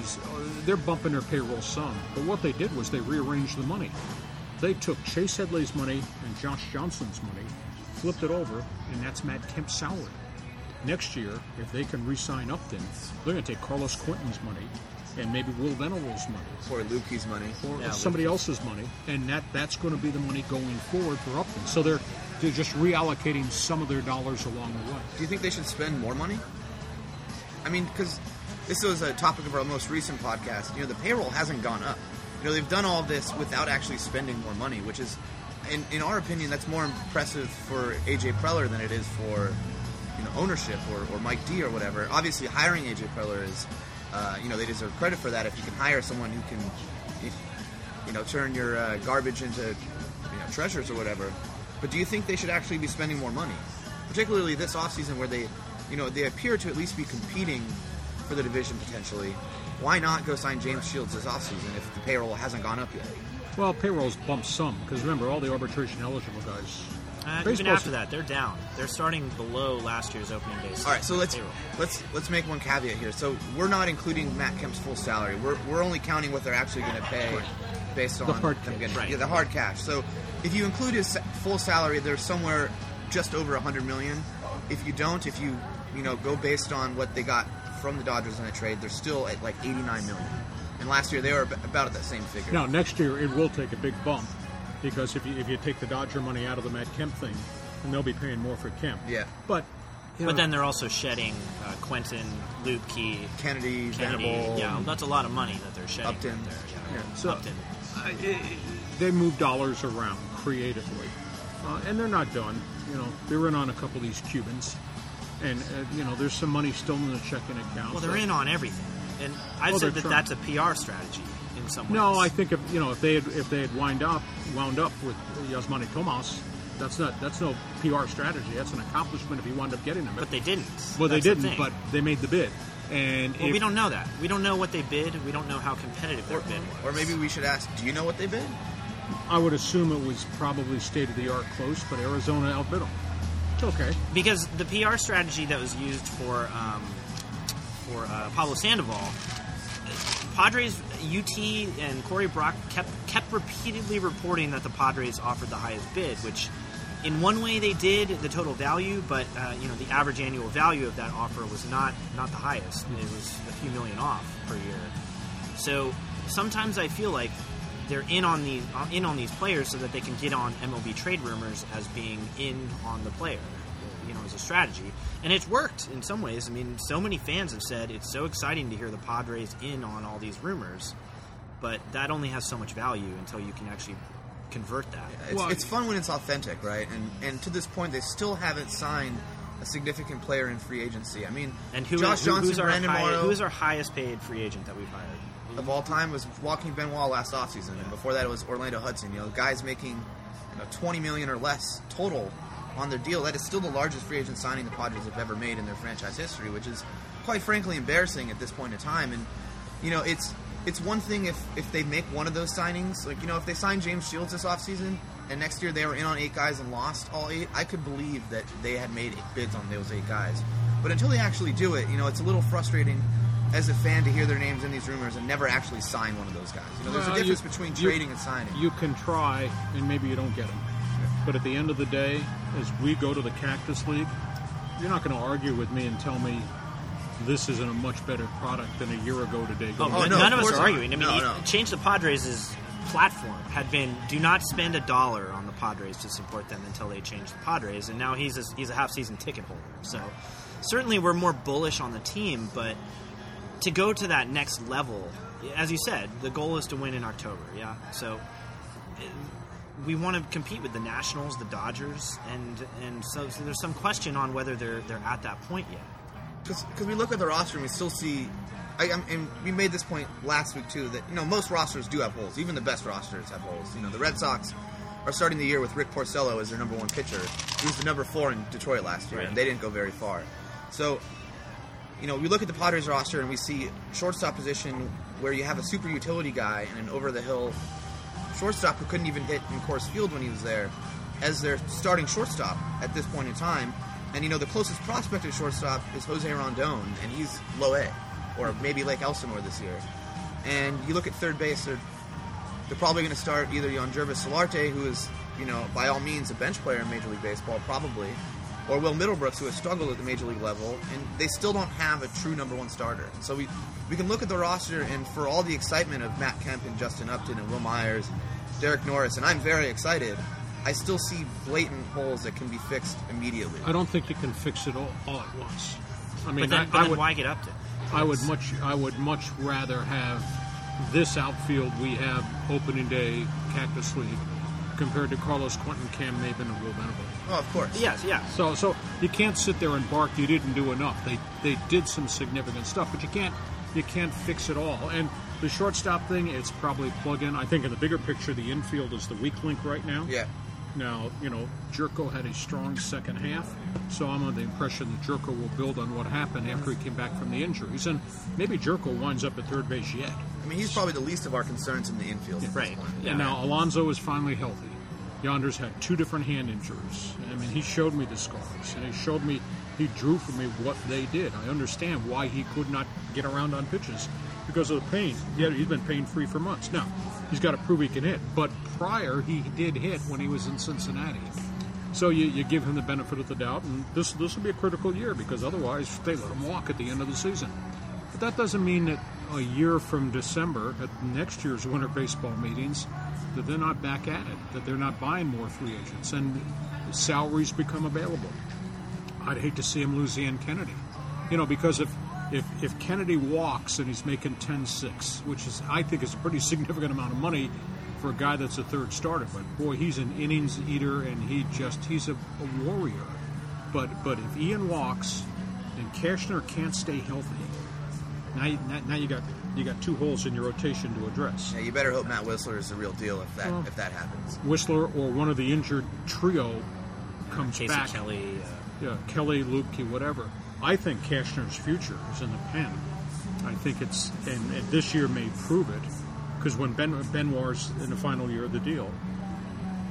is they're bumping their payroll some. But what they did was they rearranged the money. They took Chase Headley's money and Josh Johnson's money, flipped it over, and that's Matt Kemp's salary. Next year, if they can re-sign Upton, they're going to take Carlos Quentin's money and maybe Will Venable's money. Or Lukey's money. Or somebody else's money. And that's going to be the money going forward for Upton. So they're just reallocating some of their dollars along the way. Do you think they should spend more money? I mean, because this was a topic of our most recent podcast. You know, the payroll hasn't gone up. You know, they've done all this without actually spending more money, which is, in our opinion, that's more impressive for A.J. Preller than it is for ownership or Mike D or whatever. Obviously, hiring AJ Preller is, they deserve credit for that. If you can hire someone who can, turn your garbage into, treasures or whatever. But do you think they should actually be spending more money, particularly this offseason where they, they appear to at least be competing for the division potentially? Why not go sign James Shields this offseason if the payroll hasn't gone up yet? Well, payroll's bumped some because remember all the arbitration eligible guys. Even after that, they're down. They're starting below last year's opening day. All right, so let's make one caveat here. So we're not including Matt Kemp's full salary. We're only counting what they're actually going to pay based on the hard cash. The hard cash. So if you include his full salary, they're somewhere just over $100 million. If you don't, go based on what they got from the Dodgers in a trade, they're still at like $89 million. And last year they were about at that same figure. Now next year it will take a big bump. Because if you take the Dodger money out of the Matt Kemp thing, then they'll be paying more for Kemp. Yeah. But then they're also shedding Quentin, Lukey, Kennedy, Venable. Yeah, that's a lot of money that they're shedding. Upton. Right there. Yeah. So, Upton. They move dollars around creatively. And they're not done. They were in on a couple of these Cubans. And, there's some money still in the checking account. Well, they're in on everything. And I've said that's a PR strategy. No, I think if they had wound up with Yasmani Tomas, that's no PR strategy. That's an accomplishment if you wound up getting them. But they didn't. Well, that's but they made the bid. And we don't know that. We don't know what they bid. We don't know how competitive their bid was. Or maybe we should ask, do you know what they bid? I would assume it was probably state-of-the-art close, but Arizona outbid them. It's okay. Because the PR strategy that was used for Pablo Sandoval, Padres, UT, and Corey Brock kept repeatedly reporting that the Padres offered the highest bid, which in one way they did, the total value, but the average annual value of that offer was not the highest. It was a few million off per year. So sometimes I feel like they're in on these players so that they can get on MLB trade rumors as being in on the player. as a strategy, and it's worked in some ways. I mean, so many fans have said it's so exciting to hear the Padres in on all these rumors, but that only has so much value until you can actually convert that. Yeah, it's fun when it's authentic, right? And to this point, they still haven't signed a significant player in free agency. I mean, and who's our highest paid free agent that we've hired? Of all time was Joaquin Benoit last offseason, and before that it was Orlando Hudson. You know, guys making $20 million or less total on their deal. That is still the largest free agent signing the Padres have ever made in their franchise history, which is quite frankly embarrassing at this point in time. And, you know, it's one thing if they make one of those signings. Like, you know, if they sign James Shields this offseason and next year they were in on 8 guys and lost all 8, I could believe that they had made bids on those 8 guys. But until they actually do it, you know, it's a little frustrating as a fan to hear their names in these rumors and never actually sign one of those guys. You know, there's a difference between trading and signing. You can try, and maybe you don't get them. But at the end of the day, as we go to the Cactus League, you're not going to argue with me and tell me this isn't a much better product than a year ago today. None of us are arguing. I mean, Change the Padres' platform had been, do not spend $1 on the Padres to support them until they change the Padres, and now he's a half-season ticket holder. So certainly we're more bullish on the team, but to go to that next level, as you said, the goal is to win in October, So we want to compete with the Nationals, the Dodgers, and so there's some question on whether they're at that point yet. Because we look at the roster and we still see, and we made this point last week too, that, you know, most rosters do have holes. Even the best rosters have holes. You know, the Red Sox are starting the year with Rick Porcello as their number 1 pitcher. He was the number 4 in Detroit last year, and they didn't go very far. So, you know, we look at the Padres roster and we see shortstop position where you have a super utility guy and an over-the-hill shortstop who couldn't even hit in Coors Field when he was there as their starting shortstop at this point in time. And, you know, the closest prospect at shortstop is Jose Rondon, and he's low A, or maybe Lake Elsinore this year. And you look at third base, they're probably going to start either Yongervis Solarte, who is, you know, by all means a bench player in Major League Baseball, probably, or Will Middlebrooks, who has struggled at the Major League level, and they still don't have a true number 1 starter. So we can look at the roster, and for all the excitement of Matt Kemp and Justin Upton and Will Myers, Derek Norris, and I'm very excited, I still see blatant holes that can be fixed immediately. I don't think you can fix it all at once. I mean, but then why get Upton? I would much rather have this outfield we have opening day, Cactus League, compared to Carlos Quentin, Cam Maben, and Will Benavides. Oh, of course. Yes. So you can't sit there and bark you didn't do enough. They did some significant stuff, but you can't fix it all. And the shortstop thing, it's probably plug in. I think in the bigger picture, the infield is the weak link right now. Yeah. Now, you know, Jerko had a strong second half, so I'm under the impression that Jerko will build on what happened after he came back from the injuries, and maybe Jerko winds up at third base yet. I mean, he's probably the least of our concerns in the infield. Yeah, right. Yeah. And now Alonso is finally healthy. Yonder's had 2 different hand injuries. I mean, he showed me the scars, and he drew for me what they did. I understand why he could not get around on pitches because of the pain. Yeah, he's been pain-free for months now. He's got to prove he can hit. But prior, he did hit when he was in Cincinnati. So you give him the benefit of the doubt, and this will be a critical year because otherwise they let him walk at the end of the season. But that doesn't mean that a year from December, at next year's winter baseball meetings, that they're not back at it, that they're not buying more free agents, and salaries become available. I'd hate to see him lose Ian Kennedy. You know, because if Kennedy walks and he's making 10-6, which is, I think, is a pretty significant amount of money for a guy that's a third starter, but boy, he's an innings eater and he's a warrior. But if Ian walks and Cashner can't stay healthy, now you got 2 holes in your rotation to address. Yeah, you better hope Matt Whistler is the real deal if that happens. Whistler or one of the injured trio comes back. Kelly, Lukey, whatever. I think Cashner's future is in the pen. I think it's, and this year may prove it, because when Benoit's in the final year of the deal,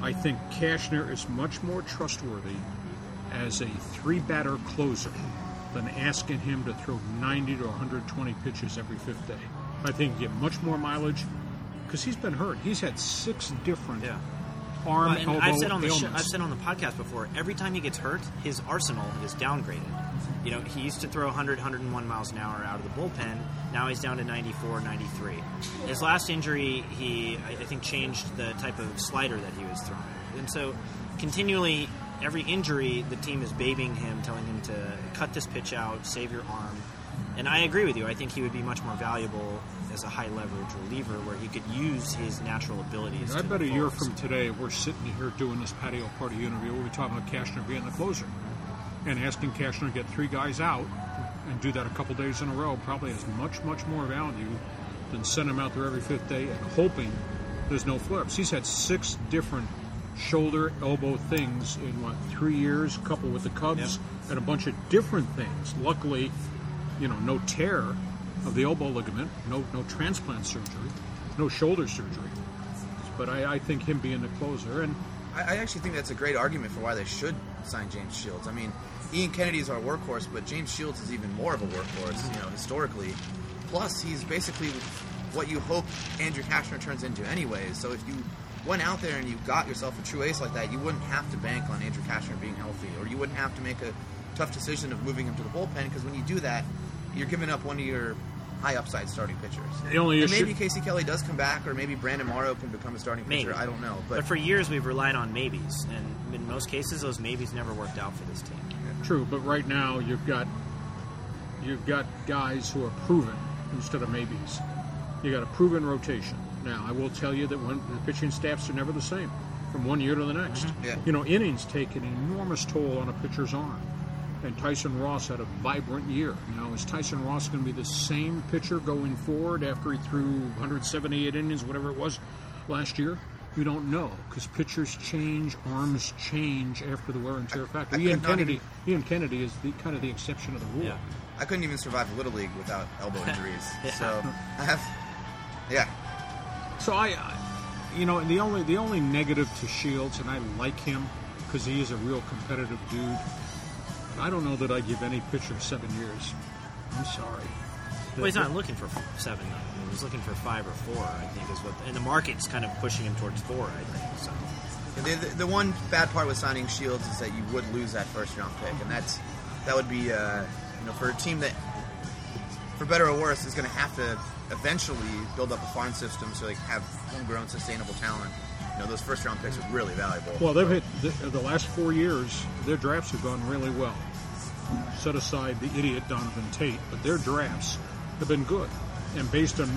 I think Cashner is much more trustworthy as a 3-batter closer than asking him to throw 90 to 120 pitches every 5th day. I think you get much more mileage, because he's been hurt. He's had 6 different arm, elbow ailments. I've said on the podcast before, every time he gets hurt, his arsenal is downgraded. You know, he used to throw 100, 101 miles an hour out of the bullpen. Now he's down to 94, 93. His last injury, he, I think, changed the type of slider that he was throwing. And so continually every injury, the team is babying him, telling him to cut this pitch out, save your arm. And I agree with you. I think he would be much more valuable as a high-leverage reliever where he could use his natural abilities. And I bet a year from today, we're sitting here doing this patio party interview where we're talking about Cashner being the closer and asking Cashner to get three guys out and do that a couple days in a row probably has much, much more value than send him out there every fifth day and hoping there's no flare-ups. He's had six different shoulder, elbow things in, what, 3 years, a couple with the Cubs, and a bunch of different things. Luckily, you know, no tear of the elbow ligament, no transplant surgery, no shoulder surgery. But I think him being the closer. And I actually think that's a great argument for why they should sign James Shields. I mean, Ian Kennedy's our workhorse, but James Shields is even more of a workhorse, you know, historically. Plus, he's basically what you hope Andrew Cashner turns into anyways. So if you went out there and you got yourself a true ace like that, you wouldn't have to bank on Andrew Cashner being healthy, or you wouldn't have to make a tough decision of moving him to the bullpen, because when you do that, you're giving up one of your high upside starting pitchers. The only issue, maybe Casey Kelly does come back, or maybe Brandon Morrow can become a starting pitcher. I don't know. But for years we've relied on maybes, and in most cases those maybes never worked out for this team. True, but right now you've got guys who are proven instead of maybes. You got a proven rotation. Now, I will tell you that when the pitching staffs are never the same from one year to the next. Yeah. You know, innings take an enormous toll on a pitcher's arm. And Tyson Ross had a vibrant year. Now, is Tyson Ross going to be the same pitcher going forward after he threw 178 innings, whatever it was, last year? We don't know, because pitchers change, arms change after the wear and tear factor. Ian Kennedy is the kind of the exception of the rule. Yeah. I couldn't even survive Little League without elbow injuries. So the only negative to Shields, and I like him because he is a real competitive dude. I don't know that I give any pitcher 7 years. I'm sorry. Well, he's not looking for 7. Though. He was looking for 5 or 4. I think is what, and the market's kind of pushing him towards 4. I think so. The one bad part with signing Shields is that you would lose that first round pick, and that would be for a team that, for better or worse, is going to have to eventually build up a farm system so they have homegrown sustainable talent. You know, those first round picks are really valuable. Well, they've hit the last 4 years, their drafts have gone really well. Set aside the idiot Donovan Tate, but their drafts have been good. And based on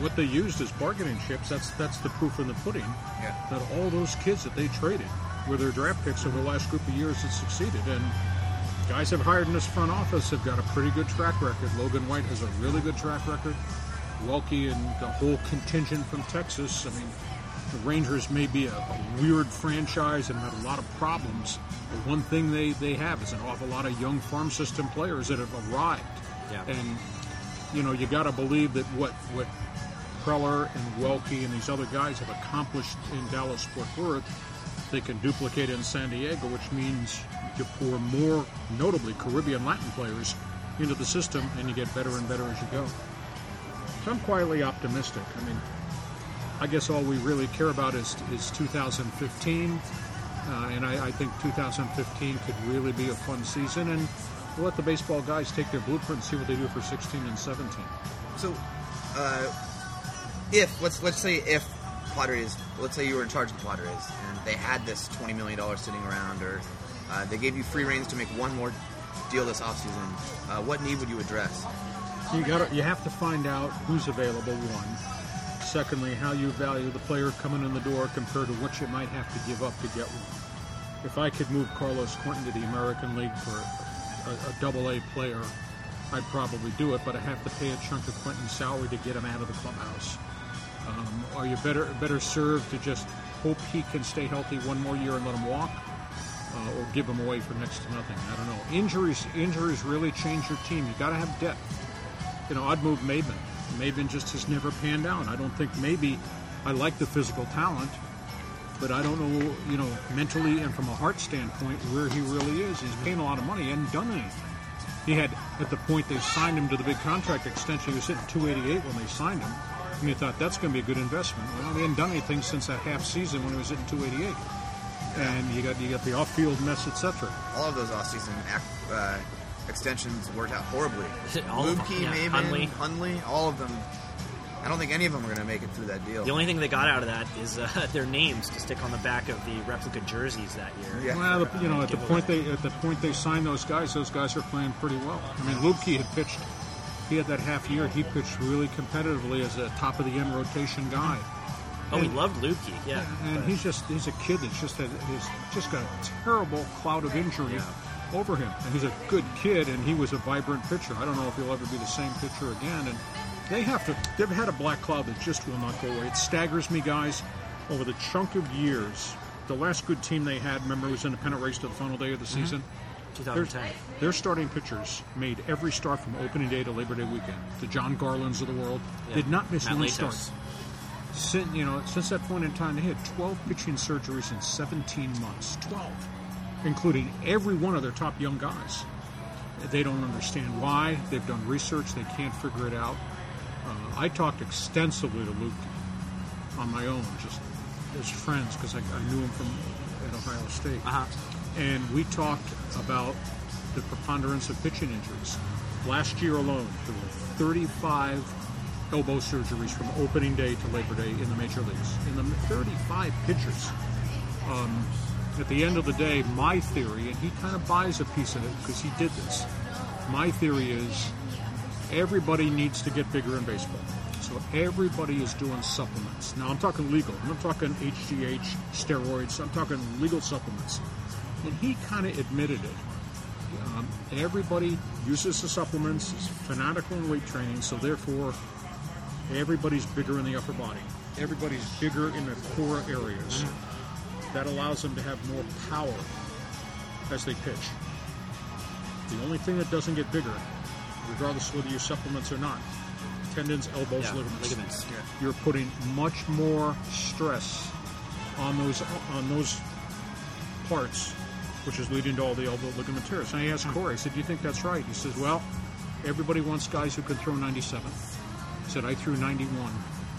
what they used as bargaining chips, that's the proof in the pudding. Yeah. That all those kids that they traded were their draft picks over the last group of years that succeeded. And guys have hired in this front office have got a pretty good track record. Logan White has a really good track record. Welke and the whole contingent from Texas. I mean, the Rangers may be a weird franchise and had a lot of problems, but one thing they have is an awful lot of young farm system players that have arrived. Yeah. And, you know, you got to believe that what Preller and Welke and these other guys have accomplished in Dallas-Fort Worth, they can duplicate in San Diego, which means you pour more, notably Caribbean Latin players, into the system, and you get better and better as you go. So I'm quietly optimistic. I mean, I guess all we really care about is 2015, and I think 2015 could really be a fun season, and we'll let the baseball guys take their blueprint and see what they do for 16 and 17. So, let's say Padres, let's say you were in charge of the Padres, and they had this $20 million sitting around, or they gave you free reins to make one more deal this offseason. What need would you address? You have to find out who's available, one. Secondly, how you value the player coming in the door compared to what you might have to give up to get one. If I could move Carlos Quentin to the American League for a double-A player, I'd probably do it, but I have to pay a chunk of Quentin's salary to get him out of the clubhouse. Are you better served to just hope he can stay healthy one more year and let him walk? Or give them away for next to nothing. I don't know. Injuries really change your team. You got to have depth. You know, I'd move Maben. Maben just has never panned out. I don't think I like the physical talent, but I don't know, you know, mentally and from a heart standpoint where he really is. He's paying a lot of money. He hadn't done anything. He had, at the point they signed him to the big contract extension, he was hitting 288 when they signed him, and you thought that's going to be a good investment. Well, they hadn't done anything since that half season when he was hitting 288. And you got the off-field mess, etc. All of those off-season extensions worked out horribly. All Lubke, Maben, Hundley, all of them I don't think any of them are going to make it through that deal. The only thing they got out of that is their names to stick on the back of the replica jerseys that year. Yeah. Well, you know, at the point they signed those guys are playing pretty well. I mean, Luebke had pitched. He had that half year. He pitched really competitively as a top of the end rotation guy. Oh, we loved Luebke. Yeah, and he's just—he's a kid that's he's just got a terrible cloud of injury over him. And he's a good kid, and he was a vibrant pitcher. I don't know if he'll ever be the same pitcher again. And they have to—they've had a black cloud that just will not go away. It staggers me, guys. Over the chunk of years, the last good team they had, remember, was in the pennant race to the final day of the season. 2010. Their starting pitchers made every start from opening day to Labor Day weekend. The John Garlands of the world did not miss one start. Since that point in time, they had 12 pitching surgeries in 17 months. 12. Including every one of their top young guys. They don't understand why. They've done research. They can't figure it out. I talked extensively to Luke on my own, just as friends, because I knew him from at Ohio State. Uh-huh. And we talked about the preponderance of pitching injuries. Last year alone, there were 35 elbow surgeries from opening day to Labor Day in the major leagues. In the 35 pitchers. At the end of the day, my theory, and he kind of buys a piece of it because he did this, my theory is everybody needs to get bigger in baseball. So everybody is doing supplements. Now, I'm talking legal. I'm not talking HGH, steroids. I'm talking legal supplements. And he kind of admitted it. Everybody uses the supplements, is fanatical in weight training, so therefore everybody's bigger in the upper body. Everybody's bigger in the core areas. That allows them to have more power as they pitch. The only thing that doesn't get bigger, regardless of whether you use supplements or not, tendons, elbows, ligaments. Yeah. You're putting much more stress on those parts, which is leading to all the elbow ligament tears. And I asked Corey, I said, do you think that's right? He says, well, everybody wants guys who can throw 97. He said, I threw 91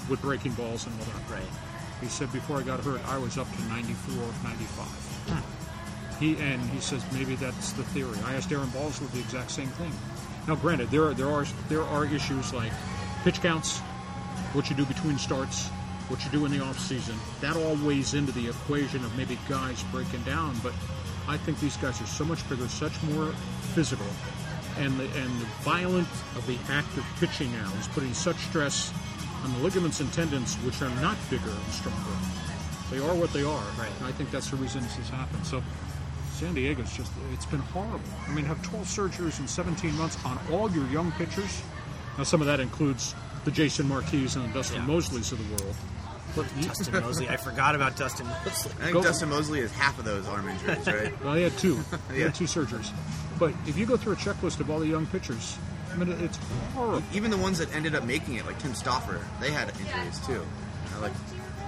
with breaking balls and all that. Right. He said, before I got hurt, I was up to 94, 95. He says, maybe that's the theory. I asked Aaron Balsler the exact same thing. Now, granted, there are issues like pitch counts, what you do between starts, what you do in the offseason. That all weighs into the equation of maybe guys breaking down, but I think these guys are so much bigger, such more physical, and the violent of the act of pitching now is putting such stress on the ligaments and tendons, which are not bigger and stronger. They are what they are. Right. And I think that's the reason this has happened. So San Diego's just, it's been horrible. I mean, have 12 surgeries in 17 months on all your young pitchers. Now, some of that includes the Jason Marquez and the Dustin Moseleys of the world. But Dustin Moseley. I forgot about Dustin Moseley. I think Dustin Moseley is half of those arm injuries, right? Well, he had two. He had two surgeries. But if you go through a checklist of all the young pitchers, I mean, it's horrible. Even the ones that ended up making it, like Tim Stauffer, they had injuries too. You know, like,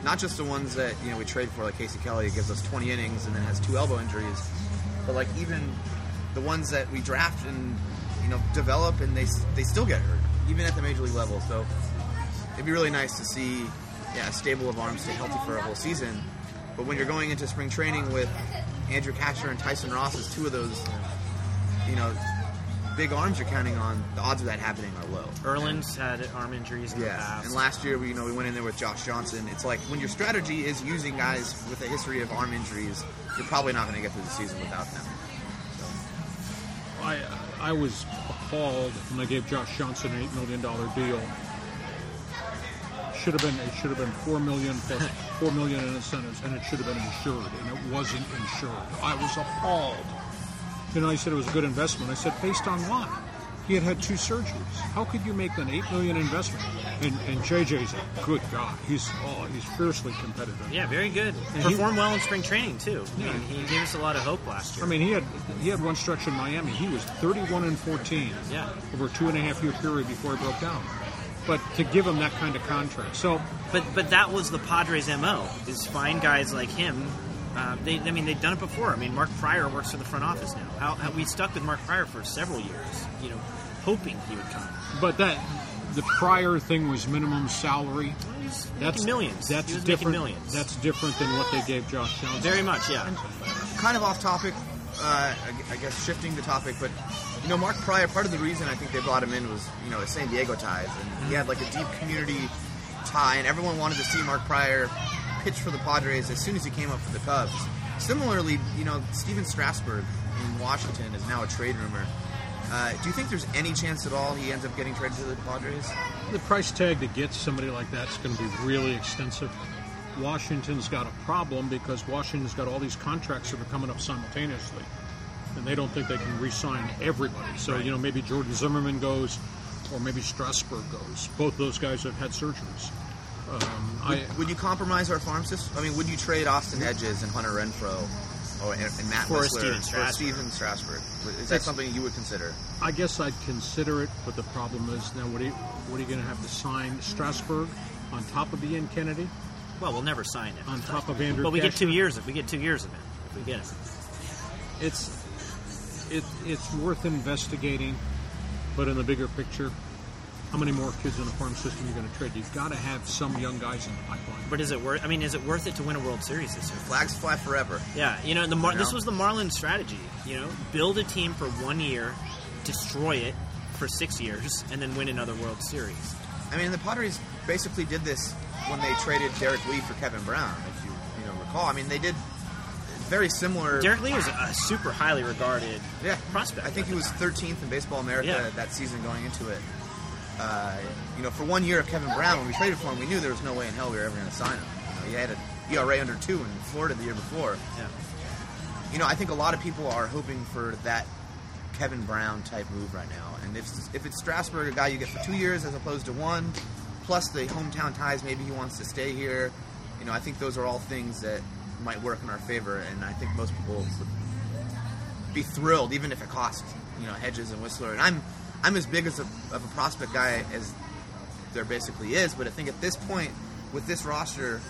not just the ones that, you know, we trade for, like Casey Kelly gives us 20 innings and then has two elbow injuries, but like even the ones that we draft and, you know, develop, and they still get hurt, even at the major league level. So it'd be really nice to see a stable of arms stay healthy for a whole season. But when you're going into spring training with Andrew Kasher and Tyson Ross as two of those, you know, big arms you're counting on, the odds of that happening are low. Erland's had arm injuries in the past. And last year we went in there with Josh Johnson. It's like, when your strategy is using guys with a history of arm injuries, you're probably not going to get through the season without them. So. I was appalled when they gave Josh Johnson an $8 million deal. It should have been $4 million plus $4 million in incentives, and it should have been insured, and it wasn't insured. I was appalled. You know, he said it was a good investment. I said, based on what? He had two surgeries. How could you make an $8 million investment? And JJ's a good guy. He's fiercely competitive. Yeah, very good. And performed well in spring training too. Yeah. I mean, he gave us a lot of hope last year. I mean, he had one stretch in Miami. He was 31-14 over a 2.5 year period before he broke down. But to give him that kind of contract, so. But that was the Padres' MO, is find guys like him. They've done it before. I mean, Mark Pryor works for the front office now. We stuck with Mark Pryor for several years, you know, hoping he would come. But the Pryor thing was minimum salary. That's millions. That's different. Millions. That's different than what they gave Josh Johnson. Very much, yeah. And kind of off topic, I guess shifting the topic, but You know, Mark Pryor, part of the reason I think they brought him in was, you know, his San Diego ties. And he had, like, a deep community tie, and everyone wanted to see Mark Pryor pitch for the Padres as soon as he came up for the Cubs. Similarly, you know, Steven Strasburg in Washington is now a trade rumor. Do you think there's any chance at all he ends up getting traded to the Padres? The price tag to get somebody like that is going to be really extensive. Washington's got a problem because Washington's got all these contracts that are coming up simultaneously, and they don't think they can re-sign everybody. So, you know, maybe Jordan Zimmerman goes, or maybe Strasburg goes. Both those guys have had surgeries. Would you compromise our farm system? I mean, would you trade Austin Hedges and Hunter Renfroe and Matt Whistler for Steven Strasburg? Is that something you would consider? I guess I'd consider it, but the problem is now what are you going to have to sign Strasburg on top of Ian Kennedy? Well, we'll never sign it. On top of Andrew Cashman. But we get 2 years if we get 2 years of it. If we get it. It's worth investigating, but in the bigger picture, how many more kids in the farm system you're going to trade? You've got to have some young guys in the pipeline. But is it worth? I mean, is it worth it to win a World Series this year? Flags fly forever. Yeah, you know, this was the Marlins strategy. You know, build a team for 1 year, destroy it for 6 years, and then win another World Series. I mean, the Padres basically did this when they traded Derek Lee for Kevin Brown, if you recall. I mean, they did very similar. Derek Lee was a super highly regarded prospect. I think he was 13th in Baseball America that season going into it. For 1 year of Kevin Brown, when we traded for him, we knew there was no way in hell we were ever going to sign him. You know, he had an ERA under 2 in Florida the year before. Yeah. You know, I think a lot of people are hoping for that Kevin Brown type move right now. And if it's Strasburg, a guy you get for 2 years as opposed to one, plus the hometown ties, maybe he wants to stay here. You know, I think those are all things that might work in our favor. And I think most people would be thrilled, even if it costs, you know, Hedges and Whistler. And I'm as big as of a prospect guy as there basically is, but I think at this point, with this roster,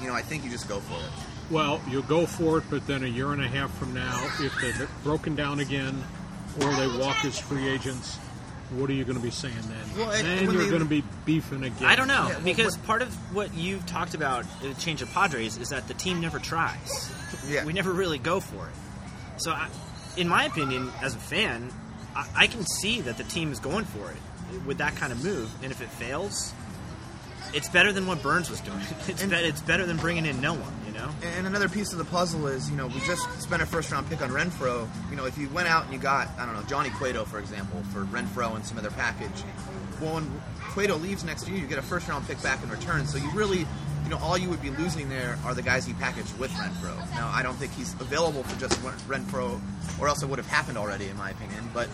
you know, I think you just go for it. Well, you'll go for it, but then a year and a half from now, if they're broken down again or they walk as free agents, what are you going to be saying then? Well, you're going to be beefing again. I don't know, because part of what you've talked about, the change of Padres, is that the team never tries. Yeah. We never really go for it. So, in my opinion, as a fan, I can see that the team is going for it with that kind of move, and if it fails, it's better than what Burns was doing. It's better than bringing in no one, you know? And another piece of the puzzle is, you know, we just spent a first-round pick on Renfroe. You know, if you went out and you got, I don't know, Johnny Cueto, for example, for Renfroe and some other package, well, when Cueto leaves next year, you get a first-round pick back in return, so you really, you know, all you would be losing there are the guys he packaged with Renfroe. Now, I don't think he's available for just Renfroe, or else it would have happened already, in my opinion. But,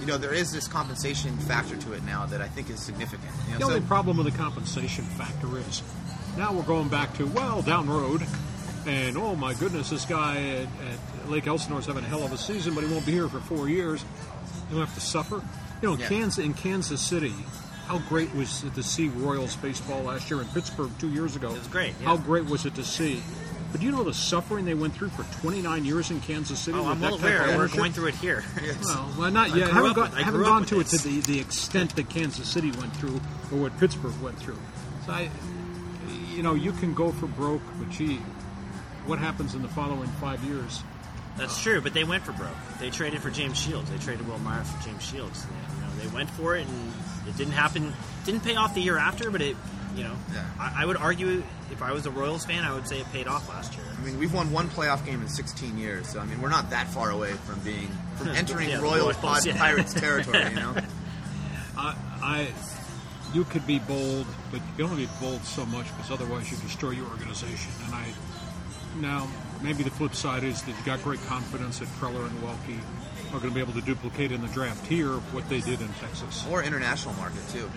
you know, there is this compensation factor to it now that I think is significant. You know, the only problem with the compensation factor is now we're going back to, well, down road, and, oh, my goodness, this guy at Lake Elsinore is having a hell of a season, but he won't be here for 4 years. He'll have to suffer. You know, in Kansas City, how great was it to see Royals baseball last year in Pittsburgh 2 years ago? It was great. Yeah. How great was it to see? But do you know the suffering they went through for 29 years in Kansas City? Oh, I'm well aware. We're going through it here. Yes. Well, not yet. I haven't gone to it to the extent that Kansas City went through or what Pittsburgh went through. So, you can go for broke, but gee, what happens in the following 5 years? That's true, but they went for broke. They traded for James Shields. They traded Will Myers for James Shields. They went for it, and it didn't happen. Didn't pay off the year after, but it... You know, I would argue if I was a Royals fan, I would say it paid off last year. I mean, we've won one playoff game in 16 years, so I mean, we're not that far away from entering Royals Pirates territory. You know, you could be bold, but you can only be bold so much because otherwise you destroy your organization. And maybe the flip side is that you got great confidence that Preller and Welke are going to be able to duplicate in the draft here what they did in Texas or international market too.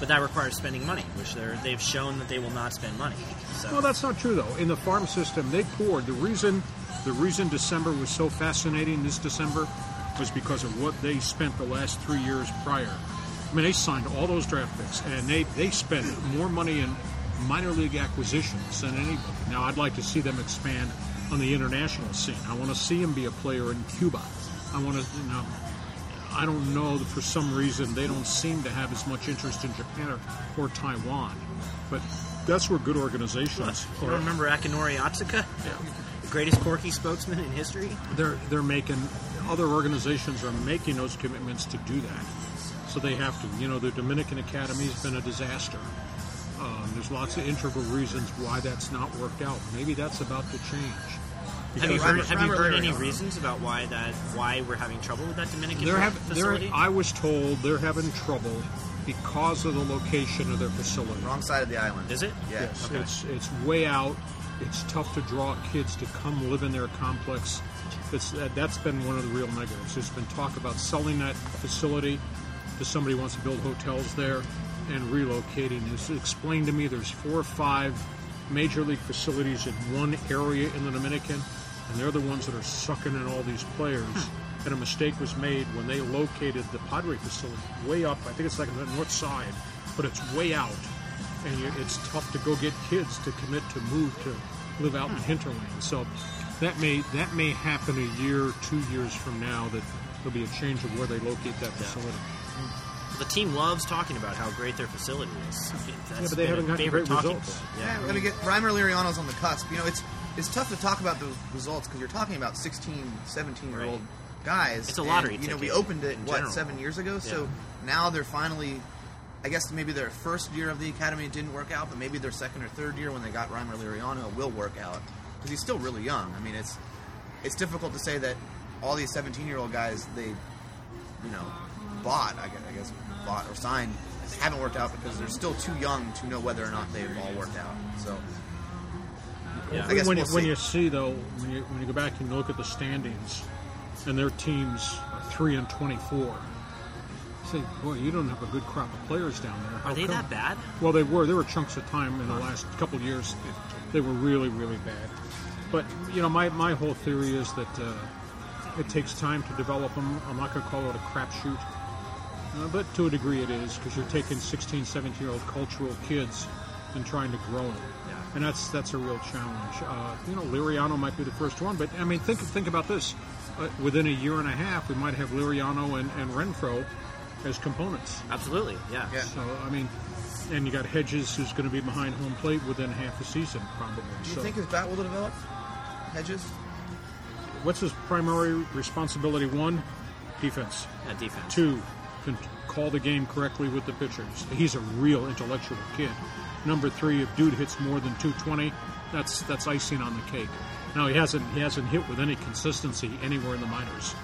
But that requires spending money, which they've shown that they will not spend money. So. Well, that's not true, though. In the farm system, they poured. The reason December was so fascinating this December was because of what they spent the last 3 years prior. I mean, they signed all those draft picks, and they spent more money in minor league acquisitions than anybody. Now, I'd like to see them expand on the international scene. I want to see him be a player in Cuba. I want to, I don't know, for some reason they don't seem to have as much interest in Japan or Taiwan. But that's where good organizations are. You remember Akinori Atsuka? Yeah. greatest Corky spokesman in history? They're making, other organizations are making those commitments to do that. So they have to. You know, the Dominican Academy has been a disaster. There's lots of integral reasons why that's not worked out. Maybe that's about to change. Have you heard any reasons about why we're having trouble with that Dominican facility? I was told they're having trouble because of the location of their facility. Wrong side of the island. Is it? Yeah. Yes. Okay. It's way out. It's tough to draw kids to come live in their complex. That's been one of the real negatives. There's been talk about selling that facility to somebody who wants to build hotels there and relocating. It's explained to me there's 4 or 5 major league facilities in one area in the Dominican, and they're the ones that are sucking in all these players. And a mistake was made when they located the Padre facility way up. I think it's like on the north side, but it's way out, and it's tough to go get kids to commit to move to live out in the hinterland. So that may happen a year, 2 years from now, that there'll be a change of where they locate that facility. The team loves talking about how great their facility is. That's but they haven't gotten great results. Yeah, we're going to get Reimer Liriano's on the cusp. You know, it's tough to talk about those results because you're talking about 16, 17-year-old guys. It's a lottery ticket. You know, we opened it, 7 years ago? Yeah. So now they're finally, I guess maybe their first year of the academy didn't work out, but maybe their second or third year when they got Reimer Liriano will work out because he's still really young. I mean, it's difficult to say that all these 17-year-old guys, they, you know, bought or signed haven't worked out because they're still too young to know whether or not they've all worked out. So, yeah. I guess when you go back and look at the standings, and their teams are 3-24, you say, boy, you don't have a good crop of players down there. How are they come? That bad? Well, they were. There were chunks of time in the last couple of years they were really, really bad. But you know, my whole theory is that it takes time to develop them. I'm not going to call it a crapshoot. But to a degree it is, because you're taking 16, 17-year-old cultural kids and trying to grow them. Yeah. And that's a real challenge. You know, Liriano might be the first one, but, I mean, think about this. Within a year and a half, we might have Liriano and Renfroe as components. Absolutely, yeah. So, I mean, and you got Hedges, who's going to be behind home plate within half the season, probably. Do you think his bat will develop, Hedges? What's his primary responsibility? 1, defense. Yeah, defense. 2, can call the game correctly with the pitchers. He's a real intellectual kid. 3, if dude hits more than 220, that's icing on the cake. Now he hasn't hit with any consistency anywhere in the minors,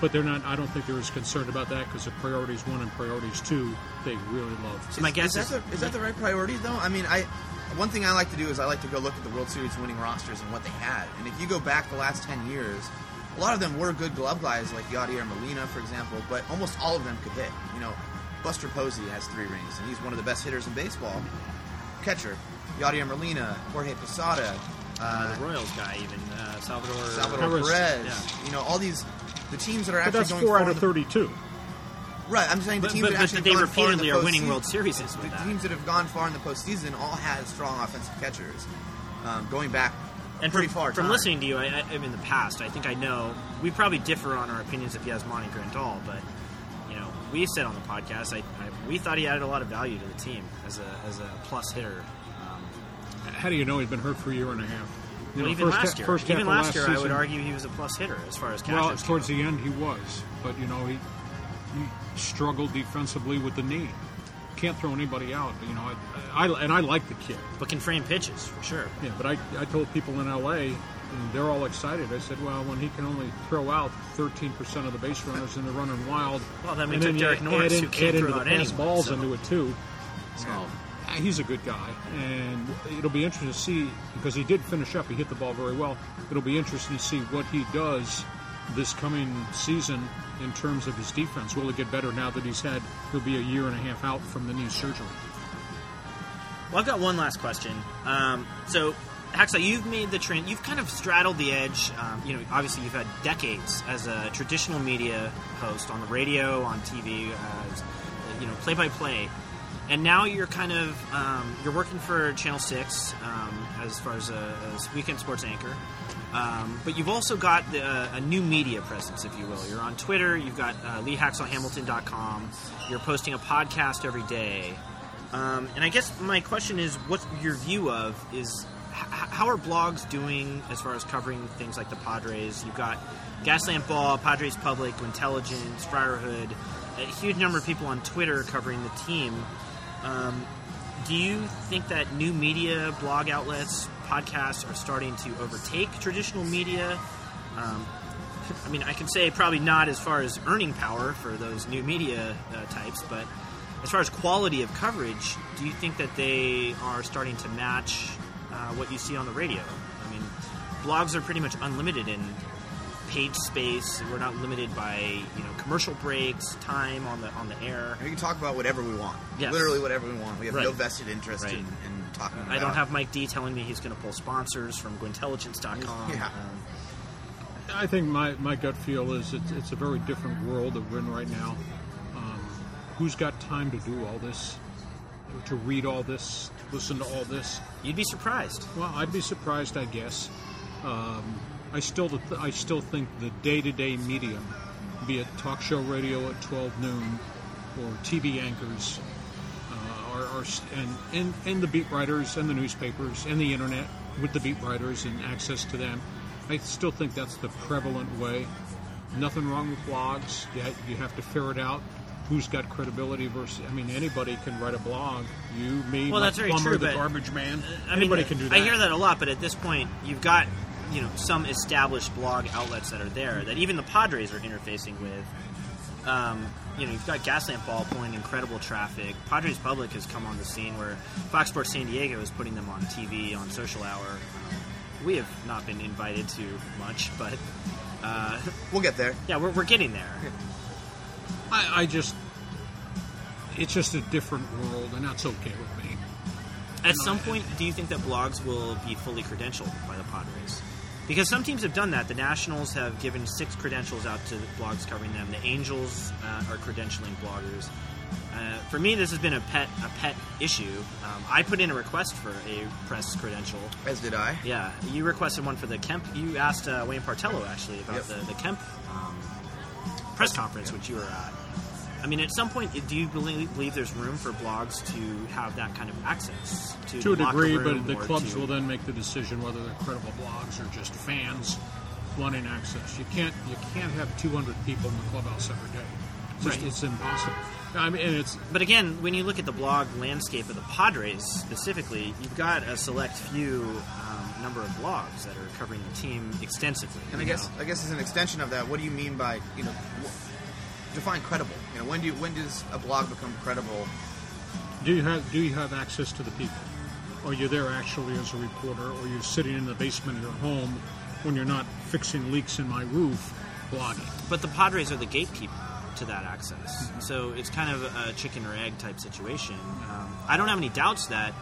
but they're not. I don't think they're as concerned about that because the priorities 1 and priorities 2 they really love. So my guess is that the right priority though? I mean, one thing I like to do is I like to go look at the World Series winning rosters and what they had. And if you go back the last 10 years. A lot of them were good glove guys, like Yadier Molina, for example, but almost all of them could hit. You know, Buster Posey has 3 rings, and he's one of the best hitters in baseball. Catcher, Yadier Molina, Jorge Posada. The Royals guy, even. Salvador Perez. Yeah. You know, all these, the teams that are actually going forward. That's 4 out of 32. Right, I'm saying the teams that actually they repeatedly are winning World Series. The teams that have gone far in the postseason all had strong offensive catchers. Going back. And from listening to you, I in the past, I think I know, we probably differ on our opinions of Yasmani Grandal, but, you know, we said on the podcast, we thought he added a lot of value to the team as a plus hitter. How do you know he's been hurt for a year and a half? Well, even last year, I would argue he was a plus hitter as far as catchers go. Well, towards the end, he was. But, you know, he struggled defensively with the knee. Can't throw anybody out, you know. I like the kid, but can frame pitches for sure. Yeah, but I told people in LA, and they're all excited. I said, well, when he can only throw out 13% of the base runners and they're running wild. Well, then we took Derek Norris, who can't throw out any balls into it too. So he's a good guy, and it'll be interesting to see because he did finish up. He hit the ball very well. It'll be interesting to see what he does this coming season in terms of his defense. Will it get better now that he'll be a year and a half out from the knee surgery? Well, I've got one last question. So, Hacksaw, you've made the trend. You've kind of straddled the edge. You know, obviously, you've had decades as a traditional media host on the radio, on TV, you know, play-by-play. And now you're kind of you're working for Channel 6 as far as weekend sports anchor. But you've also got a new media presence, if you will. You're on Twitter. You've got LeeHacksawHamilton.com. You're posting a podcast every day. And I guess my question is, what's your view of is how are blogs doing as far as covering things like the Padres? You've got Gaslamp Ball, Padres Public, Gwynntelligence, Friarhood, a huge number of people on Twitter covering the team. Do you think that new media, blog outlets, podcasts are starting to overtake traditional media? I mean, I can say probably not as far as earning power for those new media types, but as far as quality of coverage, do you think that they are starting to match what you see on the radio? I mean, blogs are pretty much unlimited in page space. We're not limited by, you know, commercial breaks, time on the air. We can talk about whatever we want. Yes. Literally whatever we want. We have no vested interest in talking about it. I don't have Mike D telling me he's going to pull sponsors from Gwynntelligence.com. Yeah. I think my gut feel is it's a very different world that we're in right now. Who's got time to do all this, to read all this, to listen to all this? You'd be surprised. Well, I'd be surprised, I guess. I still think the day-to-day medium, be it talk show radio at 12 noon or TV anchors, and the beat writers and the newspapers and the internet with the beat writers and access to them, I still think that's the prevalent way. Nothing wrong with blogs. You have to ferret out who's got credibility versus. I mean, anybody can write a blog. You, me, well, that's very plumber, true, the garbage man. Anybody can do that. I hear that a lot, but at this point, you've got, you know, some established blog outlets that are there that even the Padres are interfacing with. You know, you've got Gaslamp Ball pulling incredible traffic. Padres Public has come on the scene where Fox Sports San Diego is putting them on TV, on Social Hour. We have not been invited to much, but we'll get there. Yeah, we're getting there. It's just a different world, and that's okay with me. At some point, do you think that blogs will be fully credentialed by the Padres? Because some teams have done that. The Nationals have given 6 credentials out to blogs covering them. The Angels are credentialing bloggers. For me, this has been a pet issue. I put in a request for a press credential. As did I. Yeah. You requested one for the Kemp. You asked Wayne Partello, actually, about the Kemp press conference, which you were at. I mean, at some point, do you believe there's room for blogs to have that kind of access? To a degree, but the clubs will then make the decision whether they're credible blogs or just fans wanting access. You can't have 200 people in the clubhouse every day. It's just, it's impossible. I mean, but again, when you look at the blog landscape of the Padres specifically, you've got a select few number of blogs that are covering the team extensively. And I guess as an extension of that, what do you mean by, you know, define credible? You know, when does a blog become credible? Do you have access to the people? Or you're there actually as a reporter, or you're sitting in the basement of your home when you're not fixing leaks in my roof, blogging. But the Padres are the gatekeeper to that access. Mm-hmm. So it's kind of a chicken or egg type situation. I don't have any doubts that,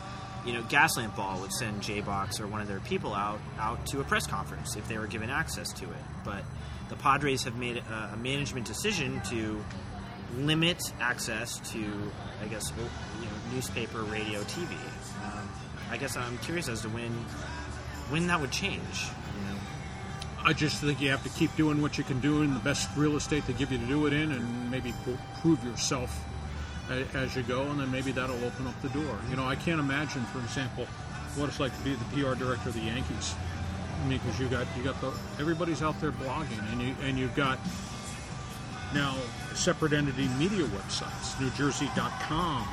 you know, Gaslamp Ball would send J-Box or one of their people out to a press conference if they were given access to it. But the Padres have made a management decision to limit access to, I guess, you know, newspaper, radio, TV. I guess I'm curious as to when that would change. You know? I just think you have to keep doing what you can do in the best real estate they give you to do it in, and maybe prove yourself as you go, and then maybe that'll open up the door. You know, I can't imagine, for example, what it's like to be the PR director of the Yankees. I mean, because you got everybody's out there blogging, and you've got now separate entity media websites, NewJersey.com,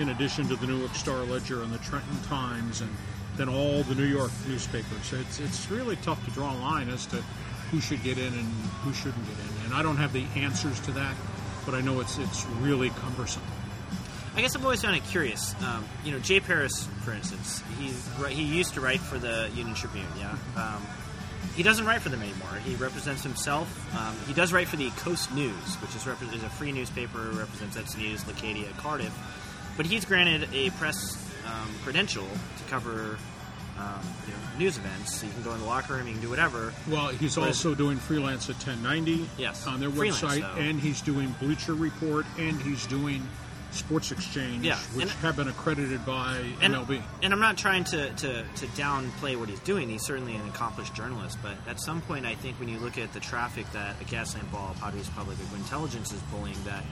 in addition to the Newark Star-Ledger and the Trenton Times, and than all the New York newspapers. It's really tough to draw a line as to who should get in and who shouldn't get in. And I don't have the answers to that, but I know it's really cumbersome. I guess I've always found it curious. You know, Jay Paris, for instance, he used to write for the Union Tribune. Yeah, he doesn't write for them anymore. He represents himself. He does write for the Coast News, which is a free newspaper, represents Encinitas, Leucadia, Cardiff. But he's granted a press credential to cover you know, news events. So you can go in the locker room, you can do whatever. Well, he's also doing freelance at 1090 on their website, though. And he's doing Bleacher Report, and he's doing Sports Exchange, which have been accredited by MLB. And I'm not trying to downplay what he's doing. He's certainly an accomplished journalist, but at some point I think when you look at the traffic that a Gaslamp Ball, Padres Public, or Gwynntelligence is bullying, that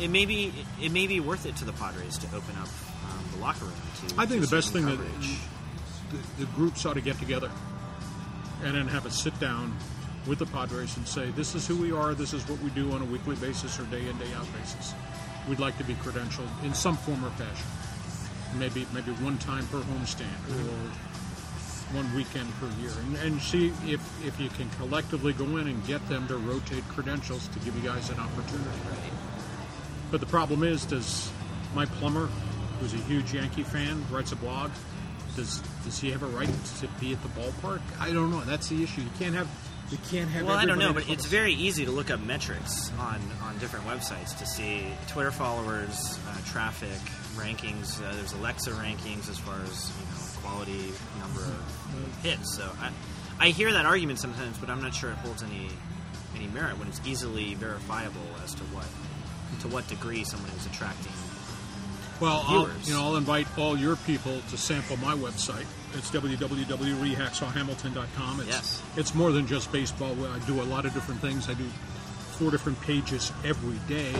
it may be worth it to the Padres to open up the locker room. I think the best thing coverage. the groups ought to get together and then have a sit down with the Padres and say, this is who we are, this is what we do on a weekly basis or day in, day out basis. We'd like to be credentialed in some form or fashion. Maybe one time per homestand or one weekend per year. And see if you can collectively go in and get them to rotate credentials to give you guys an opportunity. But the problem is, does my plumber, who's a huge Yankee fan, writes a blog, does he have a right to be at the ballpark? I don't know. That's the issue. You can't have. Well, I don't know, but it's very easy to look up metrics on different websites to see Twitter followers, traffic, rankings. There's Alexa rankings as far as quality, number of hits. So I hear that argument sometimes, but I'm not sure it holds any merit when it's easily verifiable as to what degree someone is attracting. Well, I'll invite all your people to sample my website. It's www.leehacksawhamilton.com. It's more than just baseball. I do a lot of different things. I do 4 different pages every day.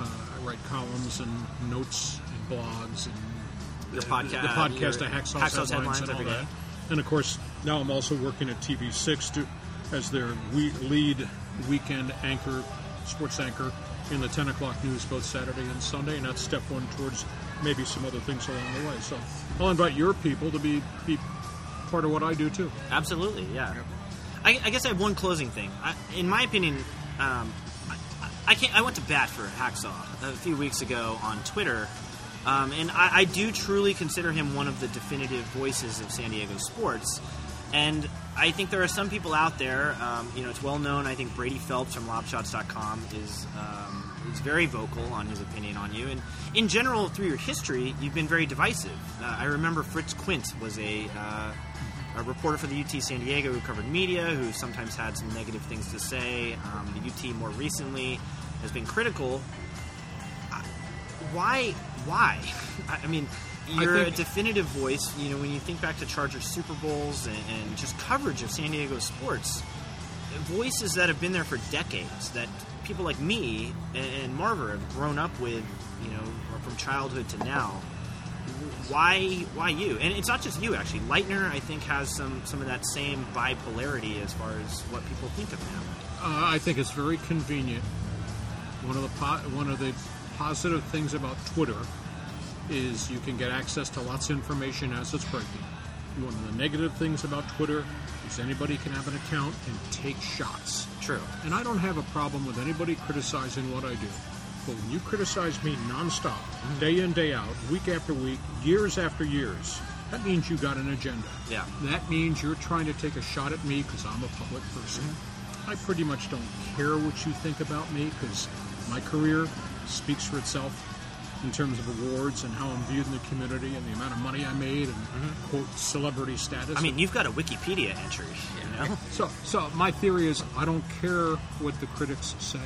I write columns and notes and blogs and the podcast, Hacksaw's Headlines and all that. Day. And, of course, now I'm also working at TV6 as their lead weekend anchor, sports anchor, in the 10 o'clock news both Saturday and Sunday, and that's step one towards maybe some other things along the way. So I'll invite your people to be part of what I do, too. Absolutely, yeah. Yep. I guess I have one closing thing. In my opinion, I went to bat for Hacksaw a few weeks ago on Twitter, and I do truly consider him one of the definitive voices of San Diego sports. And I think there are some people out there, it's well known, I think Brady Phelps from LobShots.com is very vocal on his opinion on you. And in general, through your history, you've been very divisive. I remember Fritz Quint was a reporter for the UT San Diego who covered media, who sometimes had some negative things to say. The UT more recently has been critical. Why? I mean... You're a definitive voice. When you think back to Chargers Super Bowls and just coverage of San Diego sports, voices that have been there for decades, that people like me and Marver have grown up with, from childhood to now. Why you? And it's not just you, actually. Leitner, I think, has some of that same bipolarity as far as what people think of him. I think it's very convenient. One of the positive things about Twitter is you can get access to lots of information as it's breaking. One of the negative things about Twitter is anybody can have an account and take shots. True. And I don't have a problem with anybody criticizing what I do. But when you criticize me nonstop, day in, day out, week after week, years after years, that means you got an agenda. Yeah. That means you're trying to take a shot at me because I'm a public person. I pretty much don't care what you think about me because my career speaks for itself. In terms of awards and how I'm viewed in the community and the amount of money I made and, quote, celebrity status. I mean, you've got a Wikipedia entry, So my theory is I don't care what the critics say.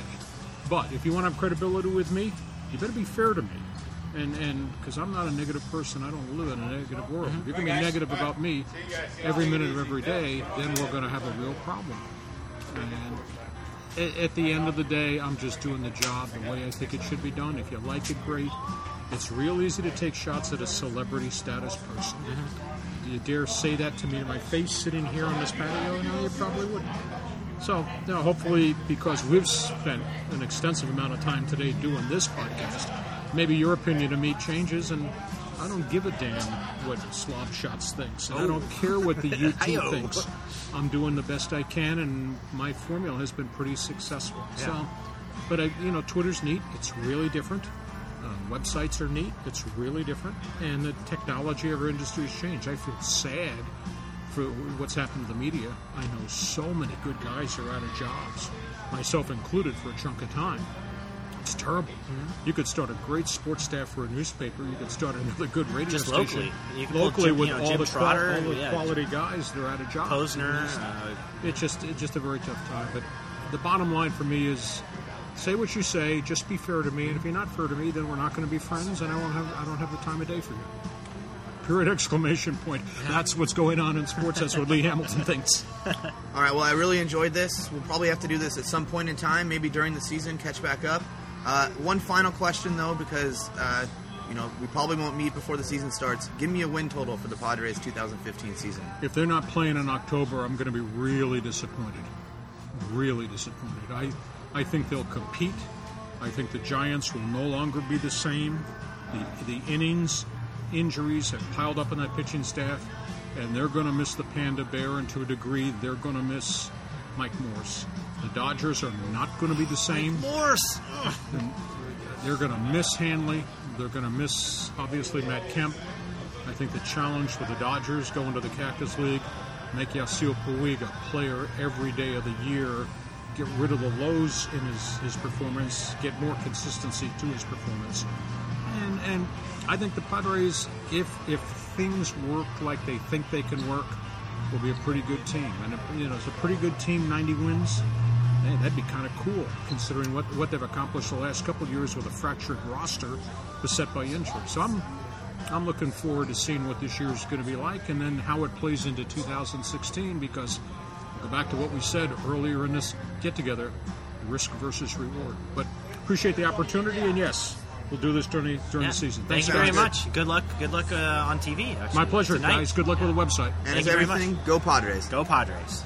But if you want to have credibility with me, you better be fair to me. And because I'm not a negative person, I don't live in a negative world. If you're going to be negative about me every minute of every day, then we're going to have a real problem. And... at the end of the day, I'm just doing the job the way I think it should be done. If you like it, great. It's real easy to take shots at a celebrity status person. You dare say that to me in my face sitting here on this patio? No, you probably wouldn't. So, hopefully, because we've spent an extensive amount of time today doing this podcast, maybe your opinion of me changes, and I don't give a damn what Slob Shots thinks, and I don't care what the YouTube thinks. I'm doing the best I can, and my formula has been pretty successful. Yeah. So, but Twitter's neat; it's really different. Websites are neat; it's really different, and the technology of our industry has changed. I feel sad for what's happened to the media. I know so many good guys are out of jobs, myself included, for a chunk of time. It's terrible. You could start a great sports staff for a newspaper. You could start another good radio station. Locally with all the quality guys that are out of jobs. Posner. It's just a very tough time. But the bottom line for me is say what you say, just be fair to me. And if you're not fair to me, then we're not going to be friends, and I don't have the time of day for you. Period, exclamation point. That's what's going on in sports. That's what Lee Hamilton thinks. All right, well, I really enjoyed this. We'll probably have to do this at some point in time, maybe during the season, catch back up. One final question, though, because You know, we probably won't meet before the season starts. Give me a win total for the Padres 2015 season. If they're not playing in October, I'm going to be really disappointed. Really disappointed. I think they'll compete. I think the Giants will no longer be the same. The innings, injuries have piled up on that pitching staff, and they're going to miss the Panda Bear, and to a degree, they're going to miss Mike Morse. The Dodgers are not going to be the same. Mike Morse! They're going to miss Hanley. They're going to miss, obviously, Matt Kemp. I think the challenge for the Dodgers going to the Cactus League, make Yasiel Puig a player every day of the year, get rid of the lows in his performance, get more consistency to his performance. And I think the Padres, if things work like they think they can work, will be a pretty good team. And, you know, it's a pretty good team, 90 wins. Man, that'd be kind of cool, considering what they've accomplished the last couple of years with a fractured roster beset by injury. So I'm looking forward to seeing what this year's going to be like, and then how it plays into 2016, because go back to what we said earlier in this get-together, risk versus reward. But appreciate the opportunity, and yes, we'll do this during the season. Thank you very much. Good luck on TV, actually. My pleasure, tonight, guys. Good luck with the website. And thank you very much. Go Padres. Go Padres.